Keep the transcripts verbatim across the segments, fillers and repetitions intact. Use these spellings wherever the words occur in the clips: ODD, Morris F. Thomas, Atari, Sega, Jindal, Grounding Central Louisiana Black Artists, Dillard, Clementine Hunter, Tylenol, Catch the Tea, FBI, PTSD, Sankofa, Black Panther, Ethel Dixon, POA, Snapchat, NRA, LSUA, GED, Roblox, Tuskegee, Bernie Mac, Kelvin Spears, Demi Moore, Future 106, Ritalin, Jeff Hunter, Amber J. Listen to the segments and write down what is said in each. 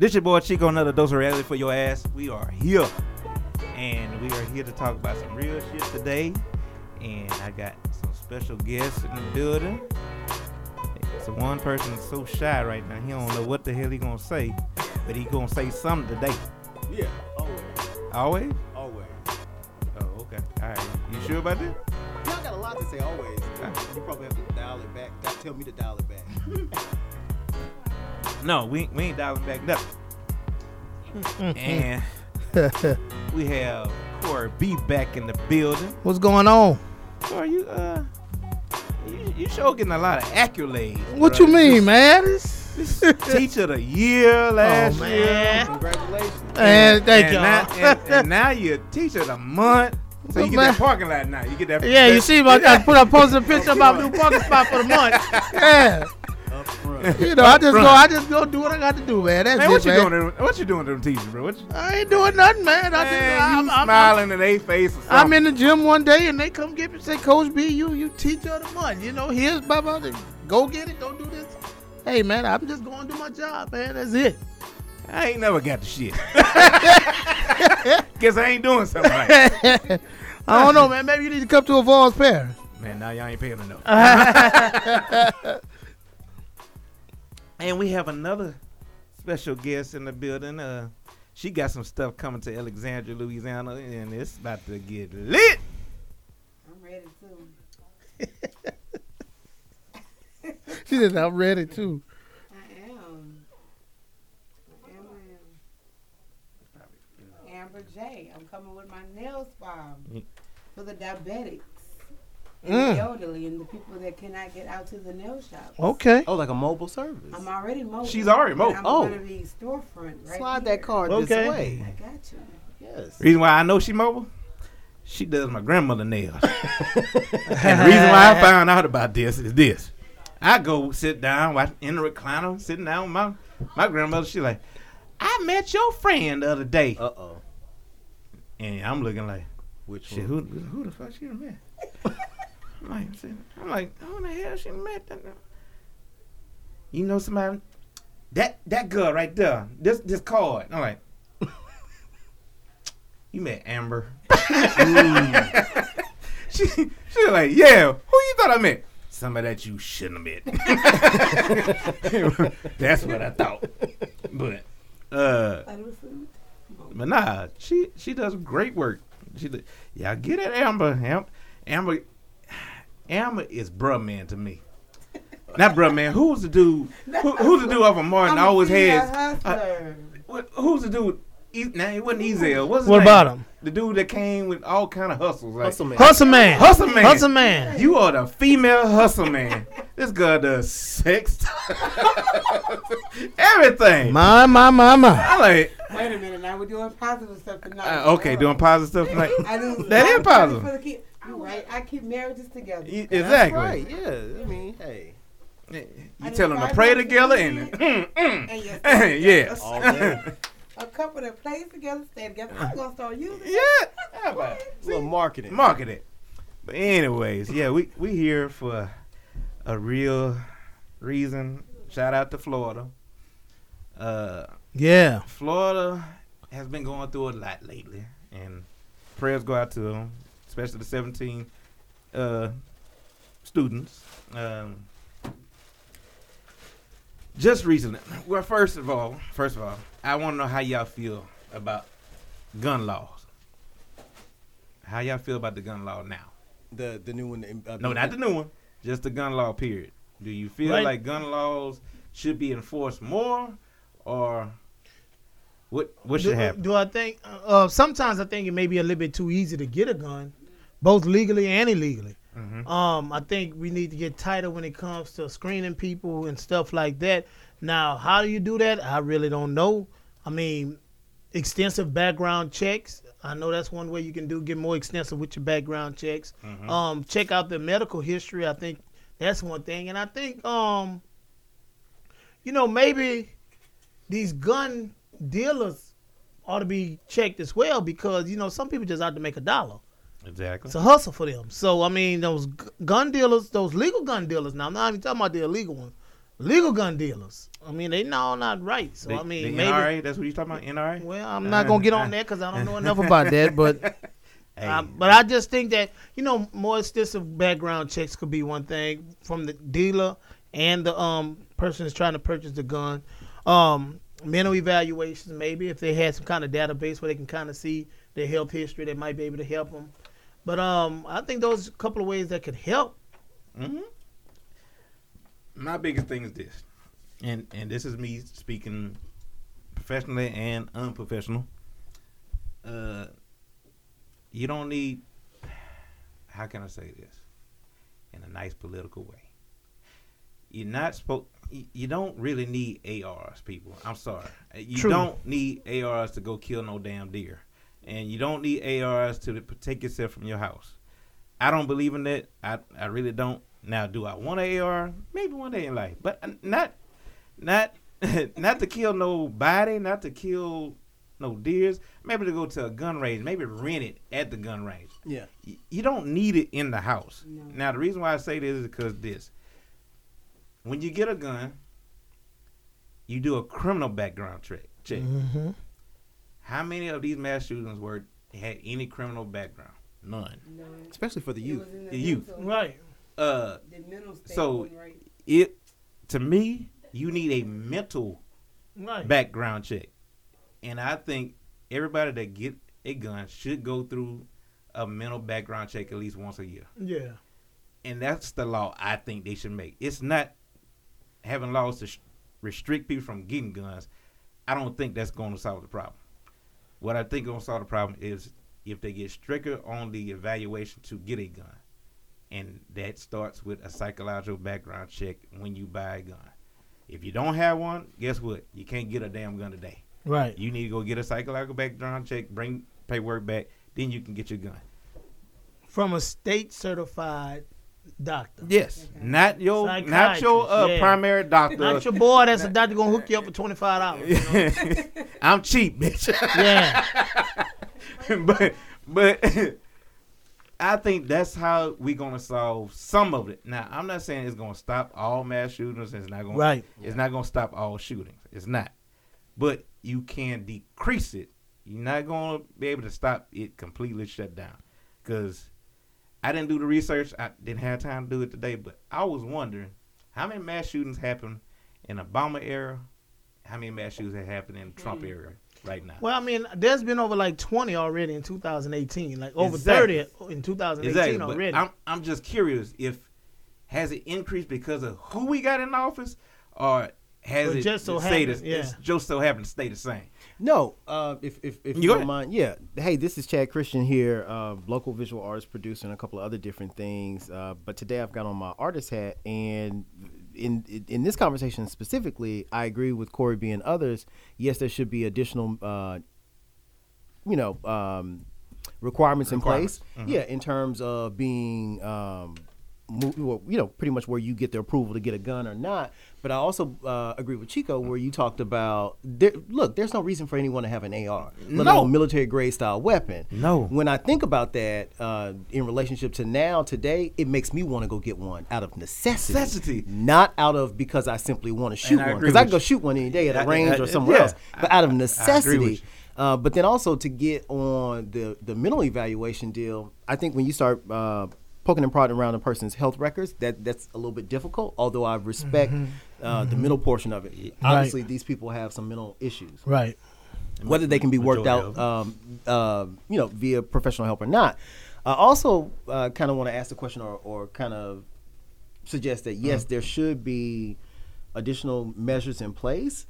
This your boy Chico, another dose of reality for your ass. We are here, and we are here to talk about some real shit today. And I got some special guests in the building. So one person is so shy right now, he don't know what the hell he gonna say, but he gonna say something today. Yeah, always. Always? Always. Oh, okay. All right. You sure about that? Y'all got a lot to say always. Right. You probably have to dial it back. Y'all tell me to dial it back. No, we, we ain't dialing back nothing. And we have Corey B back in the building. What's going on? Corey, you uh, you, you sure getting a lot of accolades. What bro. You mean, man? This, this teacher of the year last oh, year. Congratulations. And, and thank and y'all. Now, and, and now you're teacher of the month. So you get that parking lot now. You get that. Yeah, that, you see, I got put up posted a picture of my new parking spot for the month. Yeah. You know, I just go, I just go do what I got to do, man. That's man, it, what you man. Doing? To, what you doing to them teachers, bro? You, I ain't doing nothing, man. I man, just, I'm, smiling I'm, in their face. Or I'm in the gym one day and they come get me and say, "Coach B, you you teacher of the month. You know, here's Baba. Go get it. Go do this." Hey, man, I'm just going to do my job, man. That's it. I ain't never got the shit. Guess I ain't doing something right. I don't know, man. Maybe you need to come to a Vols pair. Man, now y'all ain't paying enough. And we have another special guest in the building. Uh, she got some stuff coming to Alexandria, Louisiana, and it's about to get lit. I'm ready, too. She said, I'm ready, too. I am. I am. Amber J. I'm coming with my nail spa mm. for the diabetics. And mm. the elderly and the people that cannot get out to the nail shop. Okay. Oh, like a mobile service. I'm already mobile. She's already mobile. I'm oh. going to be storefront right Slide here. That card okay. this way. I got you. Yes. Reason why I know she mobile? She does my grandmother nails. And the reason why I found out about this is this. I go sit down watch, in the recliner, sitting down with my, my grandmother. She's like, I met your friend the other day. Uh-oh. And I'm looking like, which shit, who, who the fuck she done met? I'm like, I'm like, who the hell she met? You know somebody? That that girl right there. This this card. I'm like, you met Amber. she she's like, yeah. Who you thought I met? Somebody that you shouldn't have met. That's what I thought. But uh, but nah, she she does great work. She does, y'all get it, Amber. Am, Amber. Amber is bruh man to me. Not bruh man. Who's the dude? Who, who's the dude up in Martin? I always has. Uh, who's the dude? He, now it wasn't Ezel. What's his what name? About him? The dude that came with all kind of hustles. Like, hustle man. Hustle man. Hustle man. Hustle man. You are the female hustle man. This girl does sex. Everything. My my my my. I like. Wait a minute. Now we're doing positive stuff tonight. Uh, okay, doing positive stuff tonight. That is positive. Right, I keep marriages together. Exactly. That's right. Yeah. I mean, hey, you I tell them to pray together and, mm, mm. and yes, yes. yes. A couple that plays together, stay together. I'm gonna start using. Yeah. How about it? A little marketing. Market it. But anyways, yeah, we we here for a real reason. Shout out to Florida. Uh, yeah. Florida has been going through a lot lately, and prayers go out to them. Especially the seventeen uh, students. Um, just recently, well, first of all, first of all, I want to know how y'all feel about gun laws. How y'all feel about the gun law now? The the new one. Uh, no, not the new one. Just the gun law. Period. Do you feel right. like gun laws should be enforced more, or what? What should do, happen? Do I think? Uh, sometimes I think it may be a little bit too easy to get a gun. Both legally and illegally. Mm-hmm. Um, I think we need to get tighter when it comes to screening people and stuff like that. Now, how do you do that? I really don't know. I mean, extensive background checks. I know that's one way you can do, get more extensive with your background checks. Mm-hmm. Um, check out their medical history. I think that's one thing. And I think, um, you know, maybe these gun dealers ought to be checked as well because, you know, some people just out to make a dollar. Exactly. It's a hustle for them. So, I mean, those gun dealers, those legal gun dealers, now I'm not even talking about the illegal ones. legal gun dealers. I mean, they know not right. So, the, I mean, maybe. N R A, that's what you're talking about, N R A? Well, I'm not going to get on that because I don't know enough about that. But hey. uh, but I just think that, you know, more extensive background checks could be one thing from the dealer and the um person that's trying to purchase the gun. Um, mental evaluations, maybe, if they had some kind of database where they can kind of see their health history, they might be able to help them. But um, I think those are a couple of ways that could help. Mm-hmm. My biggest thing is this, and and this is me speaking professionally and unprofessional. Uh, you don't need, how can I say this in a nice political way? You're not supposed, you don't really need A Rs, people. I'm sorry. You True. Don't need A Rs to go kill no damn deer. And you don't need A Rs to protect yourself from your house. I don't believe in that. I, I really don't. Now, do I want an A R? Maybe one day in life, but not not not to kill nobody, not to kill no deers. Maybe to go to a gun range, maybe rent it at the gun range. Yeah, y- you don't need it in the house. No. Now, the reason why I say this is because this: when you get a gun, you do a criminal background check. Check. Mm-hmm. How many of these mass shootings were had any criminal background? None. None. Especially for the youth. The, the youth, right? Uh, the mental state so right. It to me, you need a mental right. background check, and I think everybody that get a gun should go through a mental background check at least once a year. Yeah, and that's the law I think they should make. It's not having laws to sh- restrict people from getting guns. I don't think that's going to solve the problem. What I think going to solve the problem is if they get stricter on the evaluation to get a gun. And that starts with a psychological background check when you buy a gun. If you don't have one, guess what? You can't get a damn gun today. Right. You need to go get a psychological background check, bring paperwork back, then you can get your gun. From a state-certified doctor. Yes. Okay. Not your not your uh, yeah. primary doctor. Not your boy that's a doctor going to hook you up for twenty-five dollars. You know? I'm cheap, bitch. Yeah. but But... I think that's how we're gonna solve some of it. Now, I'm not saying it's gonna stop all mass shootings. It's not gonna. Right. It's not gonna stop all shootings. It's not. But you can decrease it. You're not gonna be able to stop it completely shut down. Cause I didn't do the research. I didn't have time to do it today. But I was wondering how many mass shootings happened in the Obama era. How many mass shootings have happened in the Trump mm. era? Right now. Well, I mean, there's been over like twenty already in two thousand eighteen, like over exactly. thirty in two thousand eighteen exactly. already. But I'm I'm just curious if has it increased because of who we got in office, or has well, it just so happened? Yeah. It's just so happened to stay the same. No, uh, if if if you, you don't mind, yeah. Hey, this is Chad Christian here, uh, local visual artist, producer, and a couple of other different things. Uh, but today I've got on my artist hat, and in in this conversation specifically, I agree with Corey B and others. Yes, there should be additional, uh, you know, um, requirements, requirements in place. Mm-hmm. Yeah, in terms of being, um, you know, pretty much where you get the approval to get a gun or not. But I also uh, agree with Chico where you talked about, there, look, there's no reason for anyone to have an A R, let no. alone military-grade style weapon. No. When I think about that uh, in relationship to now, today, it makes me want to go get one out of necessity. Necessity. Not out of because I simply want to shoot one. Because I can go shoot one any day at a range I, I, I, or somewhere yeah. else. But I, out of necessity. Uh, but then also to get on the, the mental evaluation deal, I think when you start uh, poking and prodding around a person's health records, that that's a little bit difficult, although I respect mm-hmm. Uh, mm-hmm. the mental portion of it. Right. Obviously, these people have some mental issues. Right. Whether they can be worked out, um, uh, you know, via professional help or not. I also uh, kind of want to ask the question or, or kind of suggest that, yes, mm-hmm. there should be additional measures in place.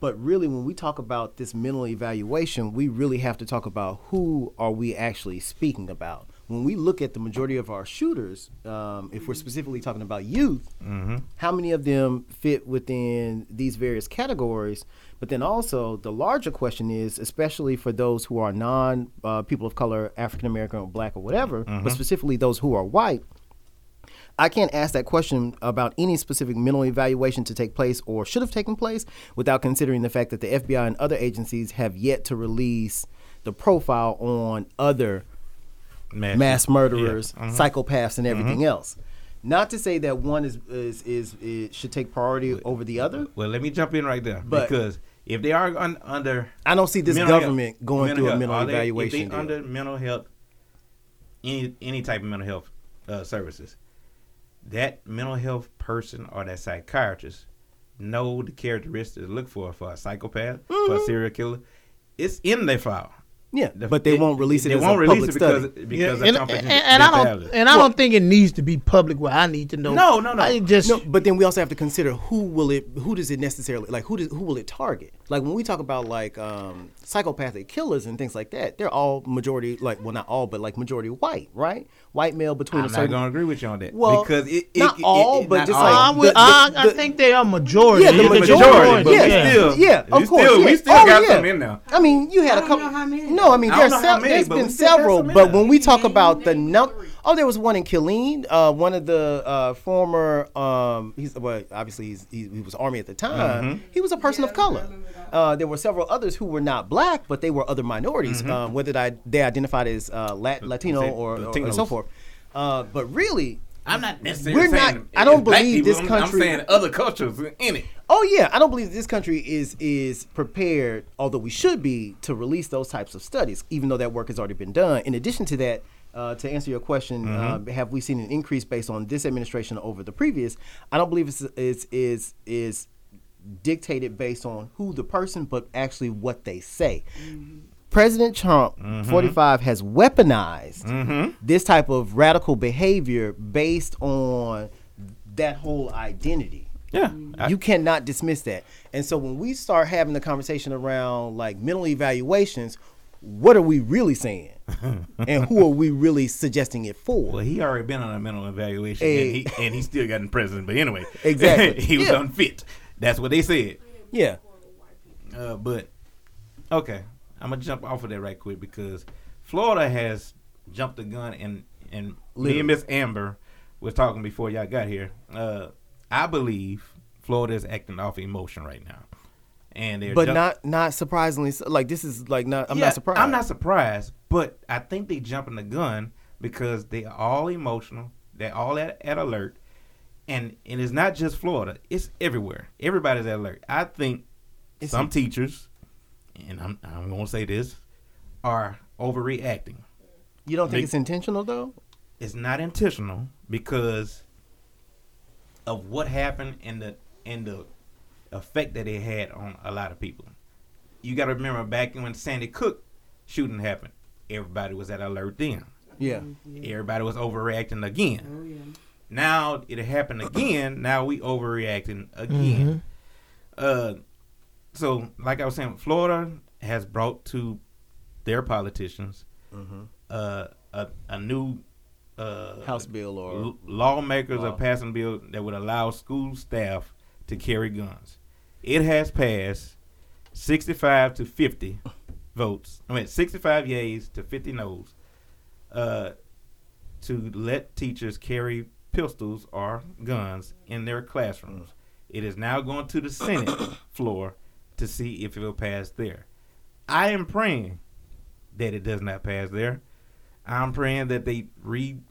But really, when we talk about this mental evaluation, we really have to talk about who are we actually speaking about. When we look at the majority of our shooters, um, if we're specifically talking about youth, mm-hmm. how many of them fit within these various categories? But then also the larger question is, especially for those who are non uh, people of color, African American or black or whatever, mm-hmm. but specifically those who are white, I can't ask that question about any specific mental evaluation to take place or should have taken place without considering the fact that the F B I and other agencies have yet to release the profile on other Mass, mass murderers, yeah. uh-huh. psychopaths, and everything uh-huh. else. Not to say that one is is is, is should take priority well, over the other. Well, let me jump in right there, but because if they are un, under, I don't see this government health, going through health, a mental they, evaluation. If they under mental health, any any type of mental health uh, services, that mental health person or that psychiatrist know the characteristics to look for for a psychopath, mm-hmm. for a serial killer. It's in their file. Yeah, the, but they won't release it. They as won't a release public it because, study. because yeah, and, and, and I don't and I well, don't think it needs to be public. Where I need to know. No, no, no. I just no, but then we also have to consider who will it. Who does it necessarily like? Who does who will it target? Like when we talk about like um, psychopathic killers and things like that, they're all majority like well not all but like majority white, right? White male between. I'm a not certain, gonna agree with you on that. Well, because it, it, not it, all, it, it, but not just all. like I, the, the, I, the, I think they are majority. Yeah, the majority. majority but yeah, still, yeah, of course. We still got some in there. I mean, you had a couple. No, I mean, I there's, se- many, there's been several, but when we talk about the number, oh, there was one in Killeen, uh, one of the uh, former, um, he's well, obviously he's, he, he was Army at the time, mm-hmm. he was a person yeah, of color. Uh, there were several others who were not black, but they were other minorities, mm-hmm. um, whether they, they identified as uh, Lat- Latino or, or, or so forth. Uh, but really, I'm not necessarily we're not, I don't believe people, this country. I'm saying other cultures in it. Oh, yeah. I don't believe this country is is prepared, although we should be, to release those types of studies, even though that work has already been done. In addition to that, uh, to answer your question, mm-hmm. uh, have we seen an increase based on this administration over the previous? I don't believe it's is is is dictated based on who the person, but actually what they say. Mm-hmm. President Trump, mm-hmm. forty-five, has weaponized mm-hmm. this type of radical behavior based on that whole identity. Yeah. I, you cannot dismiss that. And so when we start having the conversation around like mental evaluations, what are we really saying? And who are we really suggesting it for? Well, he already been on a mental evaluation a, and, he, and he still got in prison. But anyway, exactly, he was yeah. unfit. That's what they said. Yeah. Uh, but, okay. I'm going to jump off of that right quick because Florida has jumped the gun and, and me and Miss Amber was talking before y'all got here. Uh, I believe Florida is acting off emotion right now. and they're But jump- not not surprisingly, like this is like not, I'm yeah, not surprised. I'm not surprised, but I think they jumping the gun because they are all emotional. They're all at, at alert. And, and it's not just Florida. It's everywhere. Everybody's at alert. I think it's some it. teachers... and I'm I'm gonna say this, are overreacting. You don't think Be- it's intentional though? It's not intentional because of what happened and the and the effect that it had on a lot of people. You got to remember back when Sandy Cook shooting happened, everybody was at alert then. Yeah, yeah. Everybody was overreacting again. Oh, yeah. Now it happened again. Now we overreacting again. Mm-hmm. Uh. So, like I was saying, Florida has brought to their politicians mm-hmm. uh, a, a new uh, House bill or l- lawmakers law. are passing a bill that would allow school staff to carry guns. It has passed sixty-five to fifty votes. I mean, sixty-five yays to fifty noes uh, to let teachers carry pistols or guns in their classrooms. It is now going to the Senate floor to see if it will pass there. I am praying that it does not pass there. I'm praying that they redo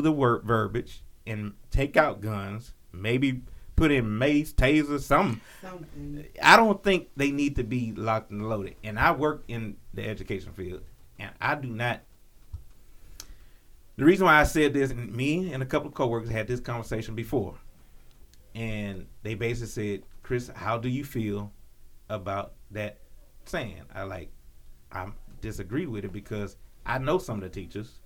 the word verbiage and take out guns, maybe put in mace, taser, something. something. I don't think they need to be locked and loaded. And I work in the education field, and I do not. The reason why I said this, and me and a couple of coworkers had this conversation before, and they basically said, Chris, how do you feel about that saying? I like, I disagree with it because I know some of the teachers.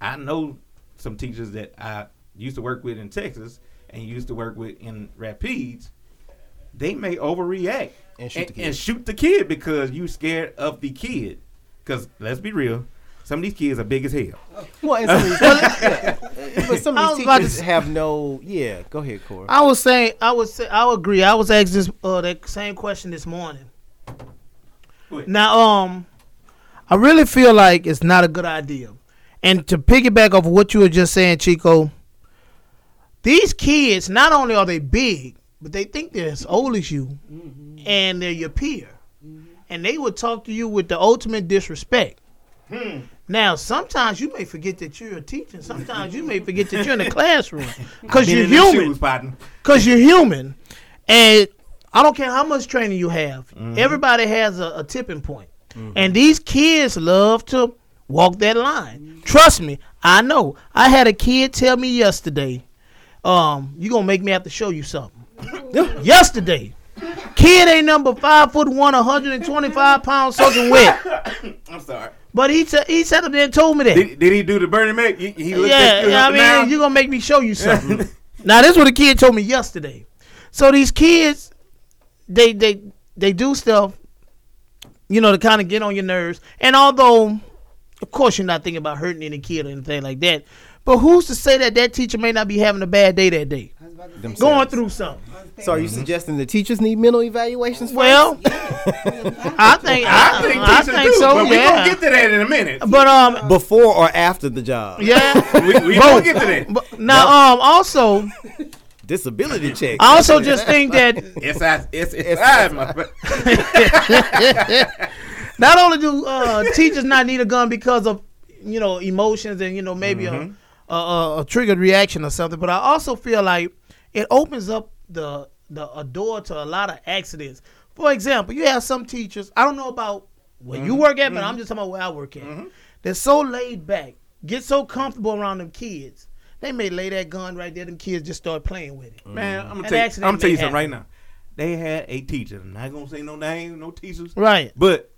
I know some teachers that I used to work with in Texas and used to work with in Rapides. They may overreact and shoot, and, the, kid. And shoot the kid because you scared of the kid. Because let's be real, some of these kids are big as hell. Well, and some of these, yeah, but some of these teachers to, have no. Yeah, go ahead, Corey. I was saying, I was, say, I would agree. I was asked this uh, that same question this morning. Wait. Now, um, I really feel like it's not a good idea. And to piggyback off what you were just saying, Chico, these kids not only are they big, but they think they're as old as you, mm-hmm. and they're your peer, mm-hmm. and they would talk to you with the ultimate disrespect. Hmm. Now, sometimes you may forget that you're a teacher. Sometimes you may forget that you're in the classroom because you're human. Because you're human. And I don't care how much training you have. Mm-hmm. Everybody has a, a tipping point. Mm-hmm. And these kids love to walk that line. Trust me, I know. I had a kid tell me yesterday, um, you're going to make me have to show you something. Yesterday. Kid ain't number five foot one, one hundred twenty-five pounds, soaking wet. I'm sorry. But he t- he sat up there and told me that. Did, did he do the Bernie Mac? He, he looked yeah, you know what I mean? Now? You're going to make me show you something. Now, this is what a kid told me yesterday. So these kids, they they they do stuff, you know, to kind of get on your nerves. And although, of course, you're not thinking about hurting any kid or anything like that, but who's to say that that teacher may not be having a bad day that day? Themselves. Going through something. So are you mm-hmm. suggesting the teachers need mental evaluations? Well, I think I, I think, I think do, so. But yeah. We're gonna get to that in a minute. But um, before or after the job? Yeah, we, we gonna get to that. But, now um, also disability checks. I also just think that it's I it's it's I. Not only do uh, teachers not need a gun because of you know emotions and you know maybe mm-hmm. a, a a triggered reaction or something, but I also feel like it opens up the the a door to a lot of accidents. For example, you have some teachers, I don't know about where mm-hmm. you work at, but mm-hmm. I'm just talking about where I work at. Mm-hmm. They're so laid back, get so comfortable around them kids. They may lay that gun right there, them kids just start playing with it. Mm-hmm. Man, I'm gonna tell you, I'm gonna tell you something right now. They had a teacher, I'm not gonna say no name, no teachers. Right. But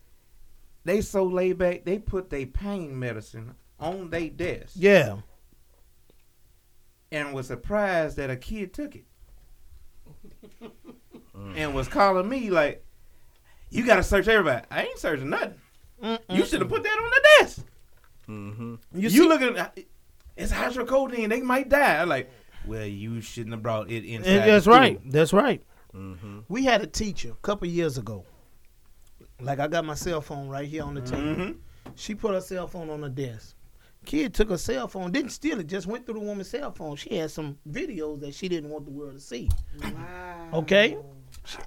they so laid back, they put their pain medicine on their desk. Yeah. And was surprised that a kid took it. And was calling me like, you gotta search everybody. I ain't searching nothing. Mm-mm. You should have put that on the desk. Mm-hmm. You, you looking at it's hydrocodone. They might die. I'm like, well, you shouldn't have brought it inside. And that's right. That's right. Mm-hmm. We had a teacher a couple years ago. Like I got my cell phone right here on the table. Mm-hmm. She put her cell phone on the desk. Kid took her cell phone, didn't steal it, just went through the woman's cell phone. She had some videos that she didn't want the world to see. Wow. Okay?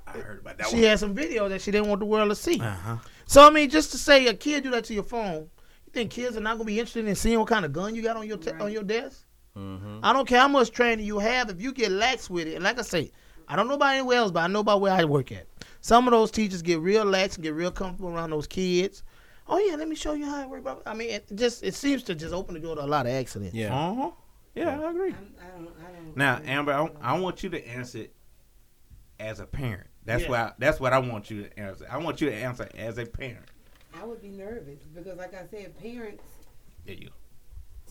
I heard about that she one. She had some videos that she didn't want the world to see. Uh-huh. So, I mean, just to say a kid do that to your phone, you think kids are not going to be interested in seeing what kind of gun you got on your te- right. on your desk? Mm-hmm. I don't care how much training you have. If you get lax with it, and like I say, I don't know about anywhere else, but I know about where I work at. Some of those teachers get real lax and get real comfortable around those kids. Oh, yeah, let me show you how it works. I mean, it just it seems to just open the door to a lot of accidents. Yeah, uh-huh. yeah, I agree. I'm, I don't, I don't now, agree. Amber, I, I want you to answer it as a parent. That's, yeah. why, that's what I want you to answer. I want you to answer as a parent. I would be nervous because, like I said, parents, there you go.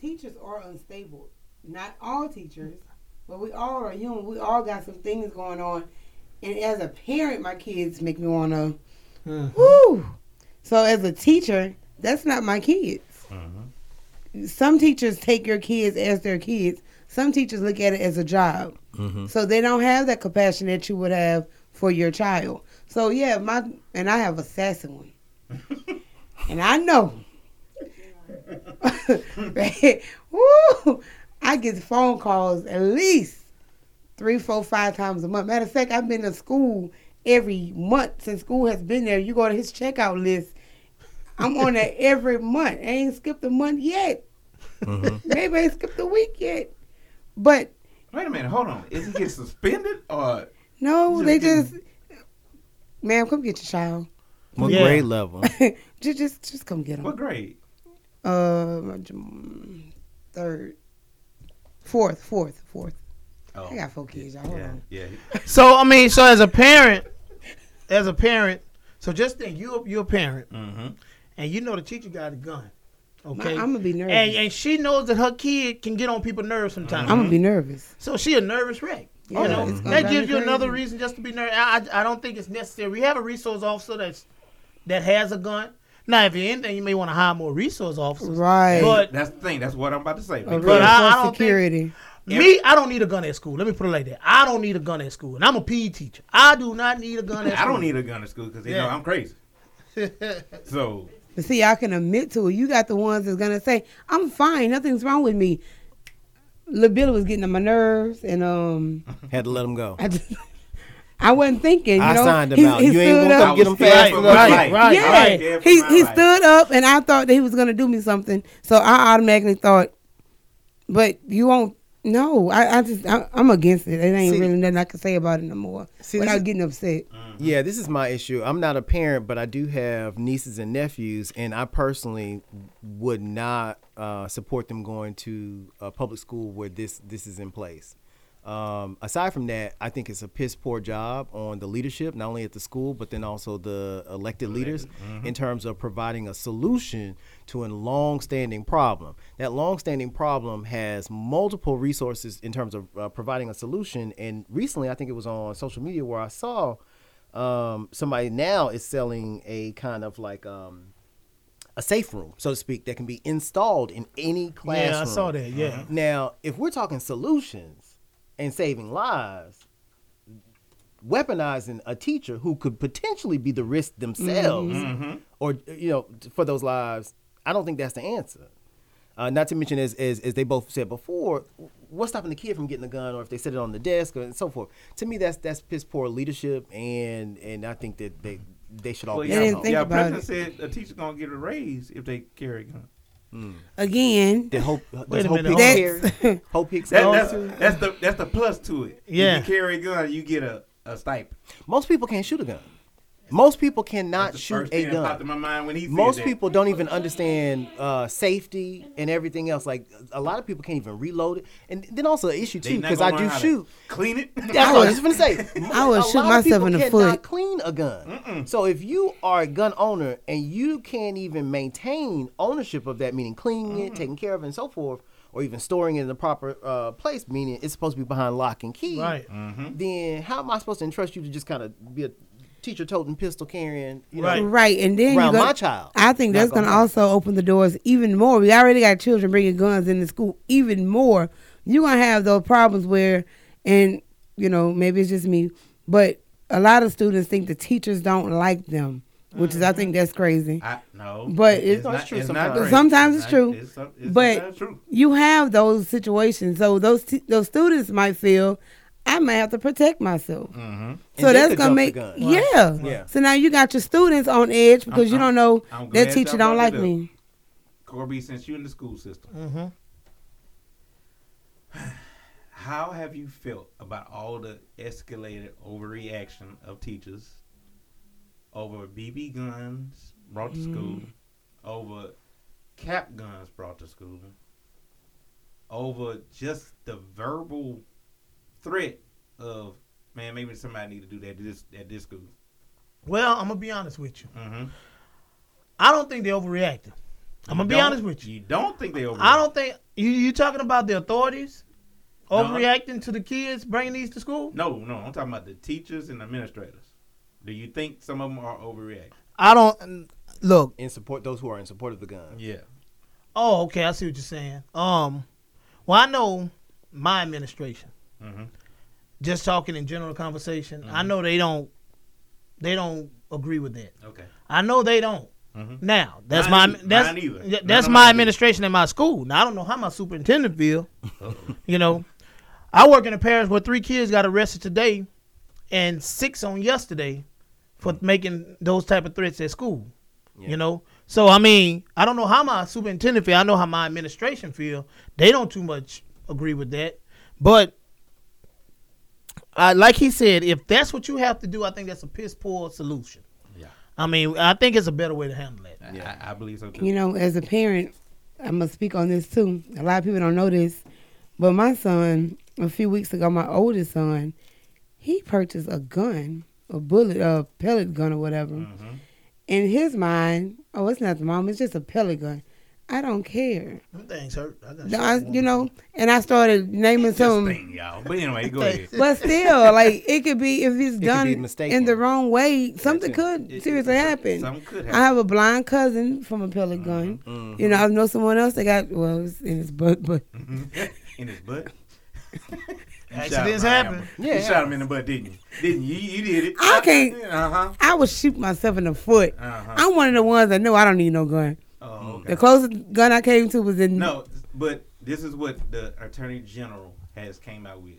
Teachers are unstable. Not all teachers, but we all are human. We all got some things going on. And as a parent, my kids make me want to, mm-hmm. woo. So as a teacher, that's not my kids. Uh-huh. Some teachers take your kids as their kids. Some teachers look at it as a job. Uh-huh. So they don't have that compassion that you would have for your child. So yeah, my and I have a sassy one. And I know. Woo! I get phone calls at least three, four, five times a month. Matter of fact, I've been to school every month since school has been there. You go to his checkout list. I'm on that every month. I ain't skipped a month yet. Mm-hmm. Maybe I ain't skipped a week yet. But wait a minute, hold on. Is he getting suspended or no? They just, getting... ma'am, come get your child. What yeah. grade level? just, just, just come get him. What grade? Uh, third, fourth, fourth, fourth. Oh. I got four kids. Y'all. Hold yeah. on. Yeah. So I mean, so as a parent, as a parent, so just think you you're a parent, mm-hmm. and you know the teacher got a gun. Okay, My, I'm gonna be nervous, and, and she knows that her kid can get on people's nerves sometimes. Mm-hmm. I'm gonna be nervous. So she a nervous wreck. Yeah, you know that gives you another reason just to be nervous. I, I I don't think it's necessary. We have a resource officer that's that has a gun. Now, if you're anything, you may want to hire more resource officers. Right. But that's the thing. That's what I'm about to say. But right. I, I don't security. Think, Me, I don't need a gun at school. Let me put it like that. I don't need a gun at school. And I'm a P E teacher. I do not need a gun at school. I don't need a gun at school because they yeah. know I'm crazy. So. But see, I can admit to it. You got the ones that's going to say, I'm fine. Nothing's wrong with me. Lil Billy was getting on my nerves and um. had to let him go. I, just, I wasn't thinking. You I know? signed him he, out. He you ain't gonna get him fast enough. Right, right, right. Yeah, right. yeah he he right. stood up, and I thought that he was gonna do me something. So I automatically thought, but you won't. No, I, I just I, I'm against it. It ain't see, really nothing I can say about it no more. See, without is, getting upset. Mm-hmm. Yeah, this is my issue. I'm not a parent, but I do have nieces and nephews, and I personally would not uh, support them going to a public school where this this is in place. Um, aside from that, I think it's a piss poor job on the leadership, not only at the school, but then also the elected leaders mm-hmm. in terms of providing a solution to a long-standing problem. That long-standing problem has multiple resources in terms of uh, providing a solution. And recently, I think it was on social media where I saw um, somebody now is selling a kind of like um, a safe room, so to speak, that can be installed in any classroom. Yeah, I saw that, yeah. Uh-huh. Now, if we're talking solutions, and saving lives, weaponizing a teacher who could potentially be the risk themselves mm-hmm. or, you know, for those lives, I don't think that's the answer. Uh, not to mention, as, as as they both said before, what's stopping the kid from getting a gun or if they set it on the desk or, and so forth? To me, that's that's piss poor leadership, and and I think that they, they should all well, be yeah, out. Yeah, President said a teacher's going to get a raise if they carry a gun. Mm. Again, the hope, wait a hope minute, Hicks, that's, hope Hicks that, that's, that's the that's the plus to it. Yeah, if you carry a gun, you get a, a stipend. Most people can't shoot a gun. Most people cannot shoot a gun. That popped in my mind when he said Most that. people don't even understand uh, safety and everything else. Like a lot of people can't even reload it, and then also the issue too because I do shoot. Clean it. That's what I was just gonna say. I would shoot myself in the foot. A lot of people cannot clean a gun. Mm-mm. So if you are a gun owner and you can't even maintain ownership of that, meaning cleaning mm-hmm. it, taking care of it, and so forth, or even storing it in the proper uh, place, meaning it's supposed to be behind lock and key. Right. Mm-hmm. Then how am I supposed to entrust you to just kind of be a teacher toting pistol carrying, you know, right. right, and then around gonna, my child. I think that's going to also open the doors even more. We already got children bringing guns into school even more. You're going to have those problems where, and you know, maybe it's just me, but a lot of students think the teachers don't like them, which is I think that's crazy. I, no, but it's, it's not true. It's sometimes. Not sometimes it's, it's true, not, it's some, it's but true. You have those situations, so those t- those students might feel. I might have to protect myself. Mm-hmm. So that's going to make, yeah. Right. yeah. So now you got your students on edge because I'm, you don't know I'm that teacher don't like me. Corby, since you're in the school system, mm-hmm. how have you felt about all the escalated overreaction of teachers over B B guns brought to mm. school, over cap guns brought to school, over just the verbal threat of, man, maybe somebody need to do that at this, at this school? Well, I'm going to be honest with you. Mm-hmm. I don't think they overreacted. I'm going to be honest with you. You don't think they overreacted? I don't think. You, you talking about the authorities overreacting no, to the kids bringing these to school? No, no. I'm talking about the teachers and administrators. Do you think some of them are overreacting? I don't. Look. In support, those who are in support of the gun. Yeah. Oh, okay. I see what you're saying. Um, well, I know my administration. Mm-hmm. Just talking in general conversation, mm-hmm. I know they don't they don't agree with that. Okay. I know they don't. Mm-hmm. Now, that's mine my either. that's mine that's mine my either. administration in my school. Now I don't know how my superintendent feel. You know, I work in a parish where three kids got arrested today and six on yesterday for mm-hmm. making those type of threats at school. Yeah. You know? So I mean, I don't know how my superintendent feel. I know how my administration feel. They don't too much agree with that. But Uh, like he said, if that's what you have to do, I think that's a piss poor solution. Yeah. I mean, I think it's a better way to handle it. Yeah, I, I believe so too. You know, as a parent, I must speak on this too. A lot of people don't know this, but my son, a few weeks ago, my oldest son, he purchased a gun, a bullet, a pellet gun or whatever. Mm-hmm. In his mind, oh, it's not the mom, it's just a pellet gun. I don't care. Them things hurt. I got I, you know, and I started naming some. Thing, y'all. But anyway, go ahead. But still, like, it could be, if it's done it in the wrong way, something it, could it, seriously it, it, happen. Something could happen. I have a blind cousin from a pellet mm-hmm. gun. Mm-hmm. You know, I know someone else that got, well, it's in his butt, but. Mm-hmm. In his butt? Accidents happen. Yeah, you yeah. shot him in the butt, didn't you? Didn't you? You did it. I can't. Uh-huh. I would shoot myself in the foot. Uh-huh. I'm one of the ones that know I don't need no gun. Oh, okay. The closest gun I came to was in... No, but this is what the Attorney General has came out with.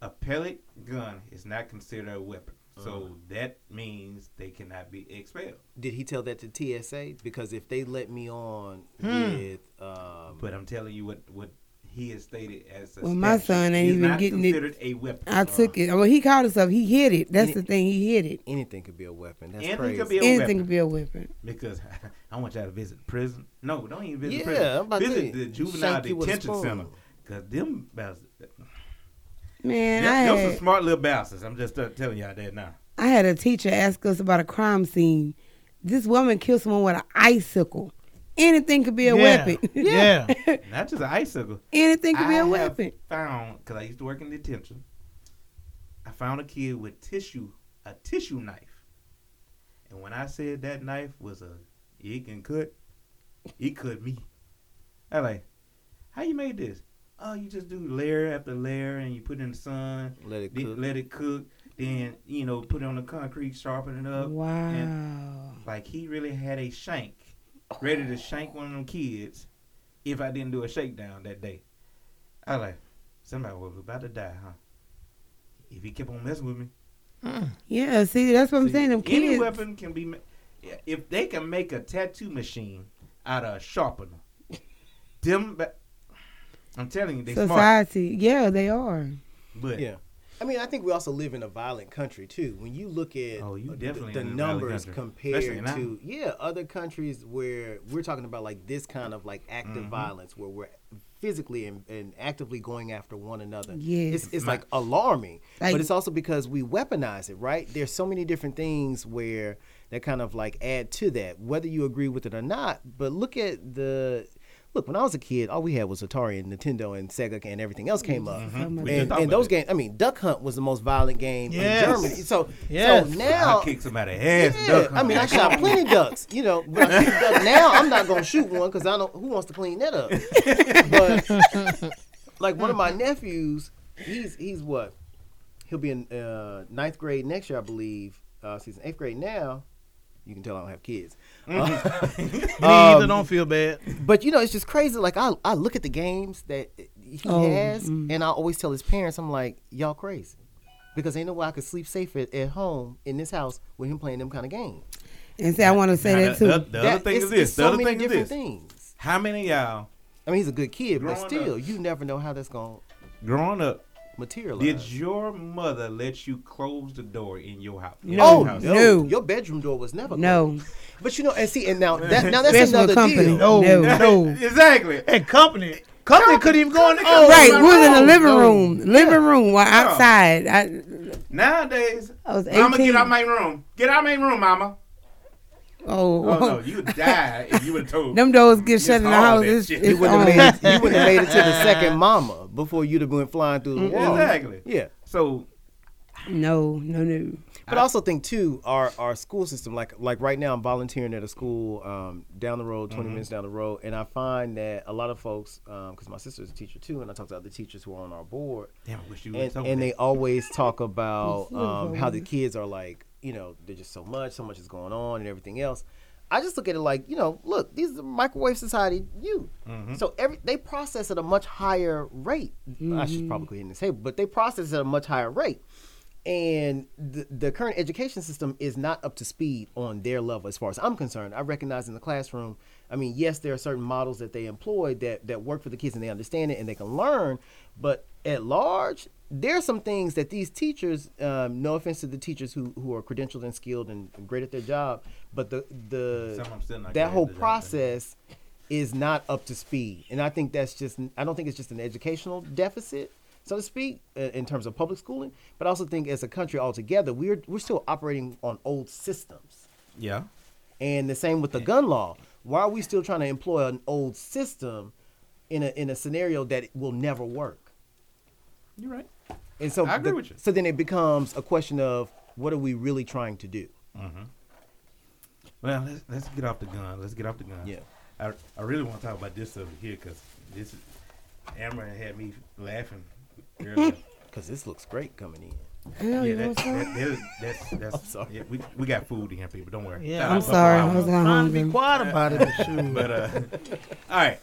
a pellet gun is not considered a weapon. So that means they cannot be expelled. Did he tell that to T S A? Because if they let me on hmm. with... Um, but I'm telling you what, what he has stated as a Well, statute. My son ain't even getting it. It's not considered a weapon. I uh, took it. Well, he called himself. He hit it. That's any, the thing. He hit it. Anything could be a weapon. That's anything crazy. Could be a anything weapon. Anything could be a weapon. Because I want y'all to visit prison. No, don't even visit yeah, prison. I'm about visit to the juvenile detention center. Because them... Man, yep, I had some smart little bouncers. I'm just uh, telling y'all that now. I had a teacher ask us about a crime scene. This woman killed someone with an icicle. Anything could be a yeah. weapon. yeah, yeah. Not just an icicle. Anything could I be a weapon. I found, because I used to work in detention, I found a kid with tissue, a tissue knife. And when I said that knife was a, it can cut, it cut me. I like, how you made this? Oh, you just do layer after layer, and you put it in the sun. Let it cook. Let it cook. Then, you know, put it on the concrete, sharpen it up. Wow. And, like, he really had a shank, ready to shank one of them kids if I didn't do a shakedown that day. I was like, somebody was about to die, huh? If he kept on messing with me. Mm. Yeah, see, that's what I'm see, saying. Them kids. Any weapon can be, if they can make a tattoo machine out of a sharpener, them... I'm telling you, they Society, smart. yeah, they are. But yeah, I mean, I think we also live in a violent country too. When you look at oh, you the, the numbers compared to yeah other countries where we're talking about like this kind of like active mm-hmm. violence where we're physically and, and actively going after one another. Yes. It's, it's like alarming, like, but it's also because we weaponize it, right? There's so many different things where that kind of like add to that, whether you agree with it or not. But look at the. Look, when I was a kid, all we had was Atari and Nintendo and Sega and everything else came up. Mm-hmm. And, and those games, I mean, Duck Hunt was the most violent game yes. in Germany. So, yes. so now... I kicked somebody's ass. Yeah, duck I mean, I shot plenty of ducks, you know. But I kicked duck. Now I'm not going to shoot one because I don't... Who wants to clean that up? But, like, one of my nephews, he's he's what? He'll be in uh, ninth grade next year, I believe. Uh, so he's in eighth grade now. You can tell I don't have kids. Mm-hmm. Me either, um, don't feel bad. But, you know, it's just crazy. Like, I, I look at the games that he oh, has, mm-hmm. and I always tell his parents, I'm like, y'all crazy. Because ain't no way I could sleep safe at, at home in this house with him playing them kind of games. And see, I want to say now, that, too. The, the, the that, other thing is this. The so other thing is this. Things. How many of y'all? I mean, he's a good kid, but still, up, you never know how that's going to Growing up. Materialize. Did your mother let you close the door in your house? In oh, your house? No. Your bedroom door was never closed. No. But you know, and see, and now, that, now that's Special another company. Deal. No, no. no. Exactly. And company. Company no. couldn't even go in the oh, right. right, we was in the living no. room. Living yeah. room, while yeah. outside. I, Nowadays, I was eighteen. Mama, get out my room. Get out my room, mama. Oh. oh, no, you'd die if you would have told them doors get shut in the house. It's, it's you would have made it, you would have made it to the second mama before you'd have been flying through the wall. Exactly. Yeah. So, no, no, no. But I also think, too, our, our school system, like like right now I'm volunteering at a school um, down the road, twenty mm-hmm. minutes down the road, and I find that a lot of folks, because um, my sister's a teacher, too, and I talk to other teachers who are on our board, Damn, I wish you and, and they always talk about um, how the kids are like, you know, there's just so much, so much is going on and everything else. I just look at it like, you know, look, these are the microwave society youth. Mm-hmm. So every they process at a much higher rate. Mm-hmm. I should probably go ahead and say, but they process at a much higher rate. And the, the current education system is not up to speed on their level as far as I'm concerned. I recognize in the classroom, I mean, yes, there are certain models that they employ that, that work for the kids and they understand it and they can learn, but at large, there are some things that these teachers, um, no offense to the teachers who, who are credentialed and skilled and great at their job, but the the that whole process is not up to speed. And I think that's just, I don't think it's just an educational deficit, so to speak, in terms of public schooling, but I also think as a country altogether, we're we're still operating on old systems. Yeah. And the same with the gun law. Why are we still trying to employ an old system in a in a scenario that it will never work? You're right. And so, I agree the, with you. So then it becomes a question of what are we really trying to do? Mm-hmm. Well, let's, let's get off the gun. Let's get off the gun. Yeah. I, I really want to talk about this over here because this is, Amber had me laughing earlier. Because this looks great coming in. Hell yeah, that, that, that, that's that's. I'm sorry. Yeah, we we got food in here, people. Don't worry. Yeah, nah, I'm sorry. I was trying to be quiet about it. But uh, all right.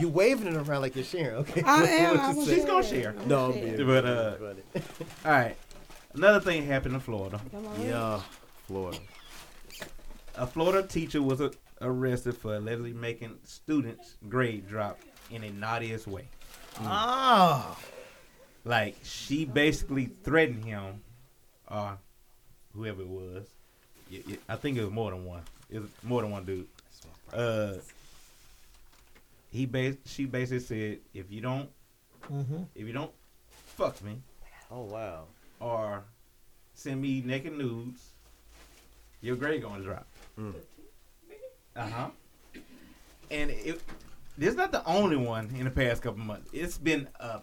You waving it around like you're sharing. Okay. I am. I was She's gonna share. I'm no, share. Share. But uh, all right. Another thing happened in Florida. Yeah, Florida. A Florida teacher was a, arrested for allegedly making students' grade drop in a naughtiest way. Mm. Oh. Like, she basically threatened him, or uh, whoever it was. It, it, I think it was more than one. It was more than one dude. Uh, he bas- she basically said, if you don't, mm-hmm. if you don't fuck me, oh wow, or send me naked nudes, your grade gonna drop. Mm. Uh huh. And it, this is not the only one in the past couple months. It's been a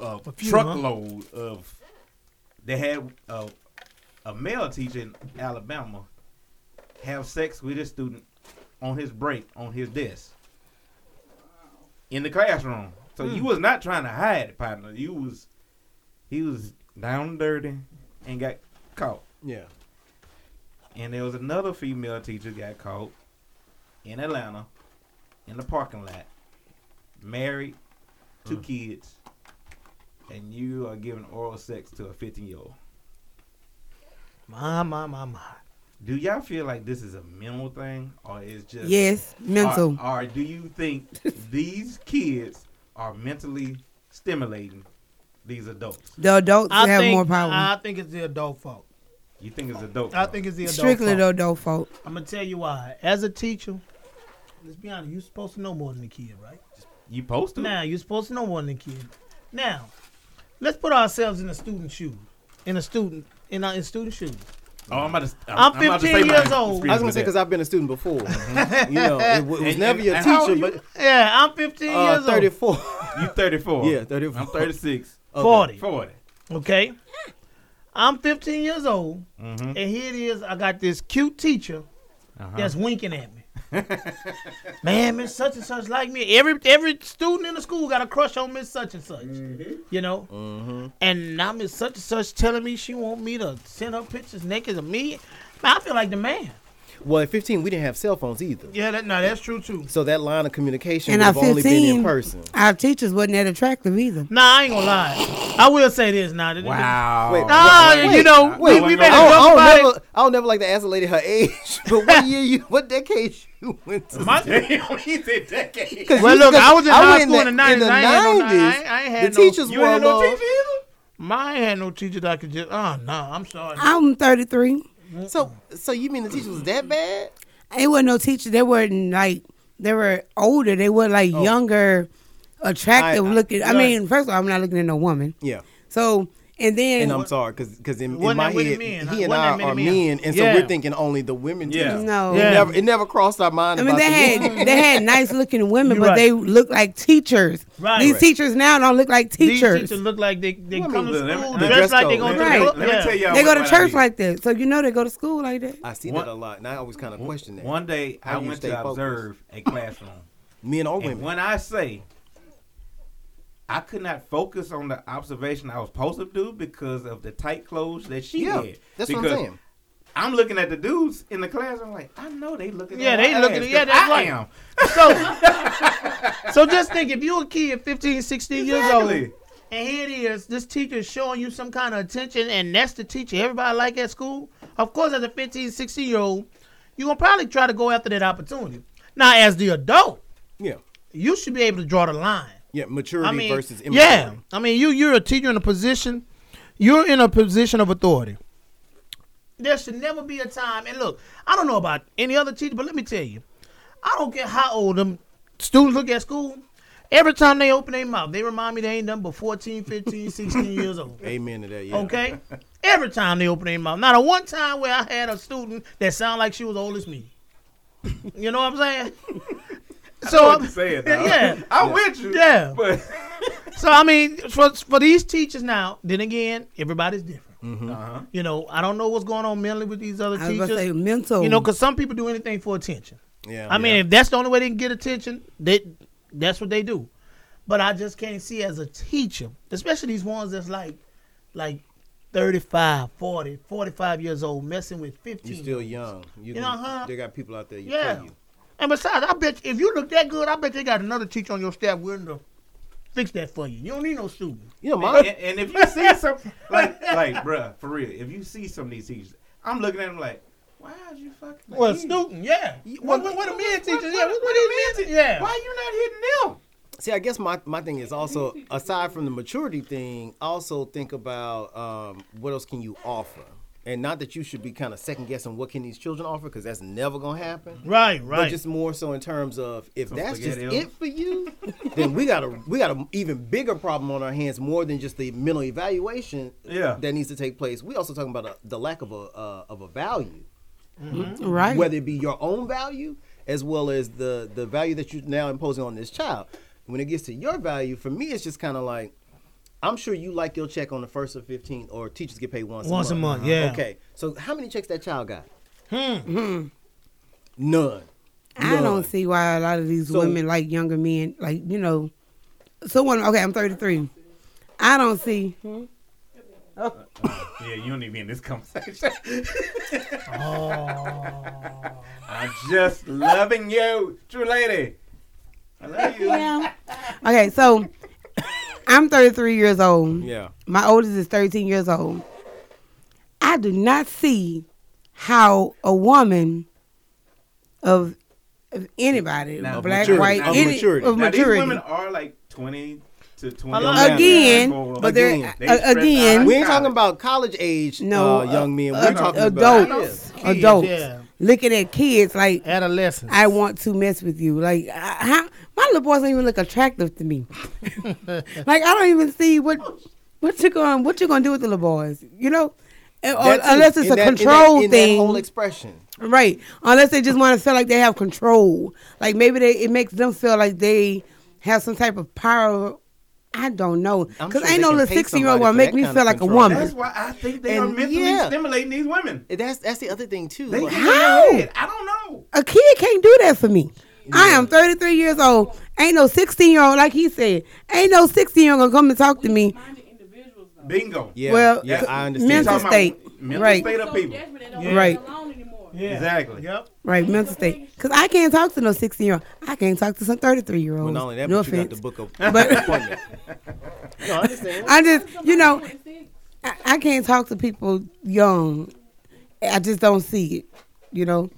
Uh, a few, truckload huh? of they had uh, a male teacher in Alabama have sex with his student on his break on his desk in the classroom. So mm. you was not trying to hide it, partner. You was he was down and dirty and got caught. Yeah. And there was another female teacher got caught in Atlanta in the parking lot, married, two mm. kids. And you are giving oral sex to a fifteen-year-old. My, my, my, my. Do y'all feel like this is a mental thing, or is just yes, mental? Or, or do you think these kids are mentally stimulating these adults? The adults I have think, more power. I think it's the adult fault. You think it's adult? I fault. think it's the adult strictly fault. the adult fault. I'm gonna tell you why. As a teacher, let's be honest. You're supposed to know more than the kid, right? You supposed to. Now you're supposed to know more than the kid. Now. Let's put ourselves in a student's shoes. In a student, in a in student shoes. Oh, I'm about to. I'm, I'm fifteen I'm about to years old. I was gonna say because I've been a student before. Mm-hmm. You know, it, it was and, never and, your and teacher, but you? yeah, I'm fifteen uh, years thirty-four. Old. thirty-four. You thirty-four. Yeah, thirty-four. I'm thirty-six. Okay. Forty. Forty. Okay. I'm fifteen years old, mm-hmm. and here it is. I got this cute teacher uh-huh. that's winking at me. Man, Miss Such and Such like me. Every every student in the school got a crush on Miss Such and Such, mm-hmm. you know. Mm-hmm. And now Miss Such and Such telling me she want me to send her pictures naked of me. Man, I feel like the man. Well, at fifteen, we didn't have cell phones either. Yeah, that, no, that's true too. So that line of communication would have only been in person. Our teachers wasn't that attractive either. Nah, I ain't gonna lie. I will say this now. Nah, wow. Wait, nah, wait, you know, wait, we, we made a joke about never, it. I'll never like to ask a lady her age, but what year you, what decade you went to? My damn, he said decade. Well, look, I was in high school in the nineties. In the nineties, the teachers were no. You had no teacher either? Mine had no teacher that I could just. Oh no, I'm sorry. I'm thirty-three. So, so you mean the teacher was that bad? There wasn't no teacher. They weren't like they were older. They were like oh. younger, attractive I, I, looking. I mean, first of all, I'm not looking at no woman. Yeah. So and then and I'm sorry because because in, in my head, men, he and I are men, men and so yeah. we're thinking only the women. Yeah. Teachers. No. Yeah. It, never, it never crossed our mind. I mean, about they the had women. They had nice looking women, You're but right. they looked like teachers. Right. These right. teachers now don't look like teachers. These teachers look like they they well, come I mean, to school. Let me, dress like they go to right. the yeah. They go to church like that, so you know they go to school like that. I see one, that a lot, and I always kind of question that. One day How I went to focused? observe a classroom, men or women. And when I say I could not focus on the observation I was supposed to do because of the tight clothes that she yeah, had. That's because what I'm saying. I'm looking at the dudes in the class. I'm like, I know they looking. Yeah, at they looking. At, yeah, that's I am. So, so just think, if you a kid, fifteen, sixteen exactly. years old, and here it is, this teacher is showing you some kind of attention, and that's the teacher everybody like at school. Of course, as a fifteen, sixteen year old, you are gonna probably try to go after that opportunity. Now, as the adult, yeah, you should be able to draw the line. Yeah, maturity I mean, versus immaturity. Yeah, I mean, you you're a teacher in a position, you're in a position of authority. There should never be a time, and look, I don't know about any other teacher, but let me tell you, I don't care how old them students look at school. Every time they open their mouth, they remind me they ain't nothing but fourteen, fifteen, sixteen years old. Amen to that, yeah. Okay? Every time they open their mouth. Not a one time where I had a student that sounded like she was old as me. You know what I'm saying? So I'm saying, yeah, I'm yeah. with you. Yeah, but so I mean, for for these teachers now. Then again, everybody's different. Mm-hmm. Uh-huh. You know, I don't know what's going on mentally with these other I teachers. I say mental. You know, because some people do anything for attention. Yeah. I yeah. mean, if that's the only way they can get attention, they that's what they do. But I just can't see as a teacher, especially these ones that's like like thirty-five, forty, forty-five years old messing with fifteen. You're still young. You, you know, huh? They got people out there. You yeah. Pay you. And besides, I bet if you look that good, I bet they got another teacher on your staff willing to fix that for you. You don't need no student. You know, my and, and if you see some, like, like, bruh, for real, if you see some of these teachers, I'm looking at them like, why is you fucking? Like, well, student, yeah. What, what, what, what a man teacher, yeah. What, what, what a man teacher, yeah. Why you not hitting them? See, I guess my, my thing is also, aside from the maturity thing, also think about um, what else can you offer? And not that you should be kind of second guessing what can these children offer, because that's never going to happen. Right, right. But just more so in terms of if Some that's just else. It for you, then we got a we got an even bigger problem on our hands, more than just the mental evaluation yeah. that needs to take place. We also talking about a, the lack of a uh, of a value, mm-hmm. right? Whether it be your own value as well as the the value that you're now imposing on this child. When it gets to your value, for me, it's just kind of like, I'm sure you like your check on the first or fifteenth, or teachers get paid once, once a month. Once a month, yeah. Okay, so how many checks that child got? Hmm. None. None. I don't see why a lot of these so, women like younger men, like, you know, someone, okay, I'm thirty-three. I don't see. Hmm? Oh. Uh, yeah, you don't need to be in this conversation. Oh. I'm just loving you, true lady. I love you. Yeah. Okay, so I'm thirty-three years old. Yeah. My oldest is thirteen years old. I do not see how a woman of, of anybody, now, black, maturity, white, of any, maturity. Of now, maturity. These women are like twenty to twenty-five. Again, now, but they're, again, they again we ain't talking about college age no, uh, young men. We're uh, talking adults, about adults. Adults. Yeah. Looking at kids like adolescents, I want to mess with you. Like, I, how, my little boys don't even look attractive to me. Like, I don't even see what what you're going what you're going to do with the little boys. You know, or, unless it's a that, control in that, in thing. That whole expression, right? Unless they just want to feel like they have control. Like maybe they it makes them feel like they have some type of power. I don't know, because sure ain't no little sixteen-year-old gonna make me feel like control. A woman. That's why I think they and, are mentally yeah. stimulating these women. And that's that's the other thing too. They like, how? I don't know. A kid can't do that for me. Yeah. I am thirty-three years old. Ain't no sixteen-year-old, like he said. Ain't no sixteen-year-old gonna come and talk we to me. Bingo. Yeah. Well, yeah, I understand. Mental state, mental right? State of people. Yeah. Right. Yeah. Exactly. Yep. Right, mental state. Because I can't talk to no sixteen-year-old. I can't talk to some thirty-three-year-olds. Well, not only that, no but offense. You got the book of but, appointment. No, I understand. I just, you know, I, I can't talk to people young. I just don't see it, you know.